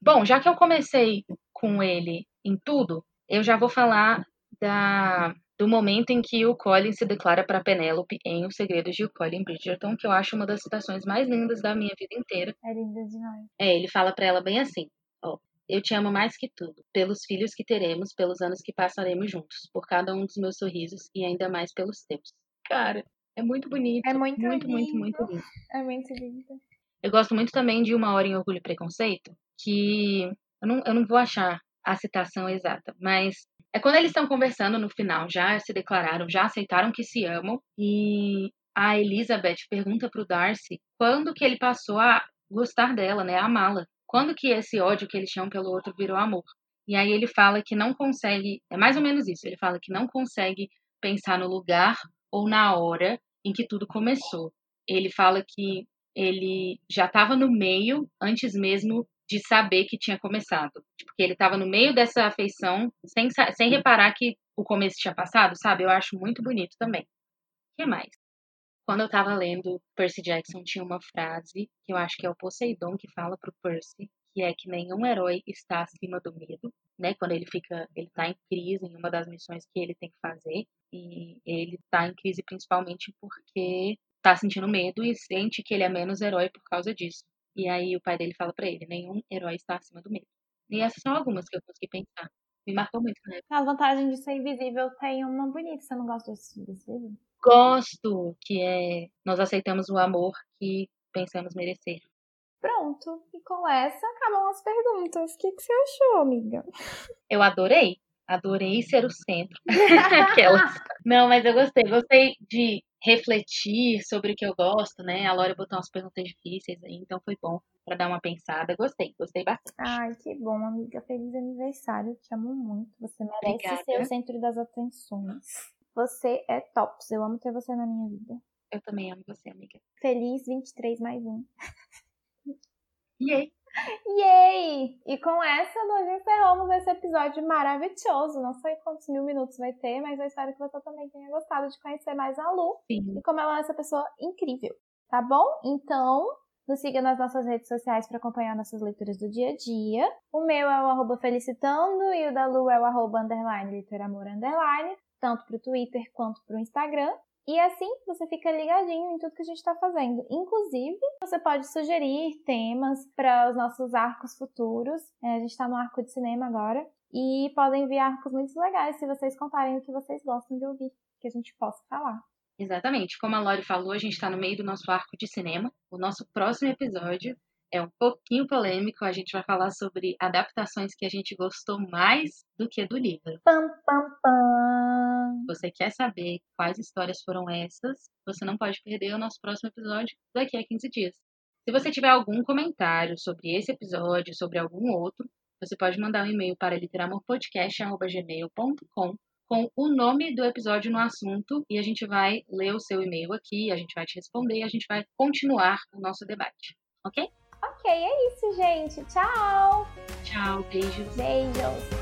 Bom, já que eu comecei com ele em tudo, eu já vou falar do momento em que o Colin se declara para Penélope em O Segredo de Colin Bridgerton, que eu acho uma das citações mais lindas da minha vida inteira. É linda demais. É, ele fala para ela bem assim, ó. Eu te amo mais que tudo, pelos filhos que teremos, pelos anos que passaremos juntos, por cada um dos meus sorrisos e ainda mais pelos teus. Cara, é muito bonito. É muito, muito, muito, muito lindo. É muito lindo. Eu gosto muito também de Uma Hora em Orgulho e Preconceito, que eu não vou achar a citação exata, mas é quando eles estão conversando no final, já se declararam, já aceitaram que se amam, e a Elizabeth pergunta pro Darcy quando que ele passou a gostar dela, né, a amá-la. Quando que esse ódio que eles tinham pelo outro virou amor? E aí ele fala que não consegue, é mais ou menos isso, ele fala que não consegue pensar no lugar ou na hora em que tudo começou. Ele fala que ele já estava no meio antes mesmo de saber que tinha começado. Porque ele estava no meio dessa afeição sem reparar que o começo tinha passado, sabe? Eu acho muito bonito também. O que mais? Quando eu tava lendo Percy Jackson, tinha uma frase, que eu acho que é o Poseidon que fala pro Percy, que é que nenhum herói está acima do medo, né? Quando ele tá em crise em uma das missões que ele tem que fazer, e ele tá em crise principalmente porque tá sentindo medo e sente que ele é menos herói por causa disso. E aí o pai dele fala pra ele, nenhum herói está acima do medo. E essas são algumas que eu consegui pensar. Me marcou muito, né? A vantagem de ser invisível tem uma bonita, você não gosta desse livro? Gosto, que é nós aceitamos o amor que pensamos merecer. Pronto, e com essa acabam as perguntas. O que você achou, amiga? Eu adorei ser o centro. Aquelas. Não, mas eu gostei de refletir sobre o que eu gosto, né? A Laura botou umas perguntas difíceis aí, então foi bom pra dar uma pensada. Gostei bastante. Ai, que bom, amiga, feliz aniversário, te amo muito, você merece ser o centro das atenções. Você é tops, eu amo ter você na minha vida. Eu também amo você, amiga. Feliz 23+1. Yay! Yay! E com essa, nós encerramos esse episódio maravilhoso. Não sei quantos mil minutos vai ter, mas eu espero que você também tenha gostado de conhecer mais a Lu. Sim. E como ela é essa pessoa incrível, tá bom? Então, nos siga nas nossas redes sociais para acompanhar nossas leituras do dia a dia. O meu é o @felicitando e o da Lu é o @_literamor_. Tanto para o Twitter quanto para o Instagram. E assim você fica ligadinho em tudo que a gente está fazendo. Inclusive, você pode sugerir temas para os nossos arcos futuros. A gente está no arco de cinema agora. E podem enviar arcos muito legais se vocês contarem o que vocês gostam de ouvir, que a gente possa falar. Exatamente. Como a Lori falou, a gente está no meio do nosso arco de cinema. O nosso próximo episódio é um pouquinho polêmico. A gente vai falar sobre adaptações que a gente gostou mais do que do livro. Pam, pam, pam. Você quer saber quais histórias foram essas? Você não pode perder o nosso próximo episódio daqui a 15 dias. Se você tiver algum comentário sobre esse episódio, sobre algum outro, você pode mandar um e-mail para literamorpodcast@gmail.com com o nome do episódio no assunto e a gente vai ler o seu e-mail aqui, a gente vai te responder e a gente vai continuar o nosso debate, ok? Ok, é isso, gente. Tchau! Tchau, beijos. Beijos.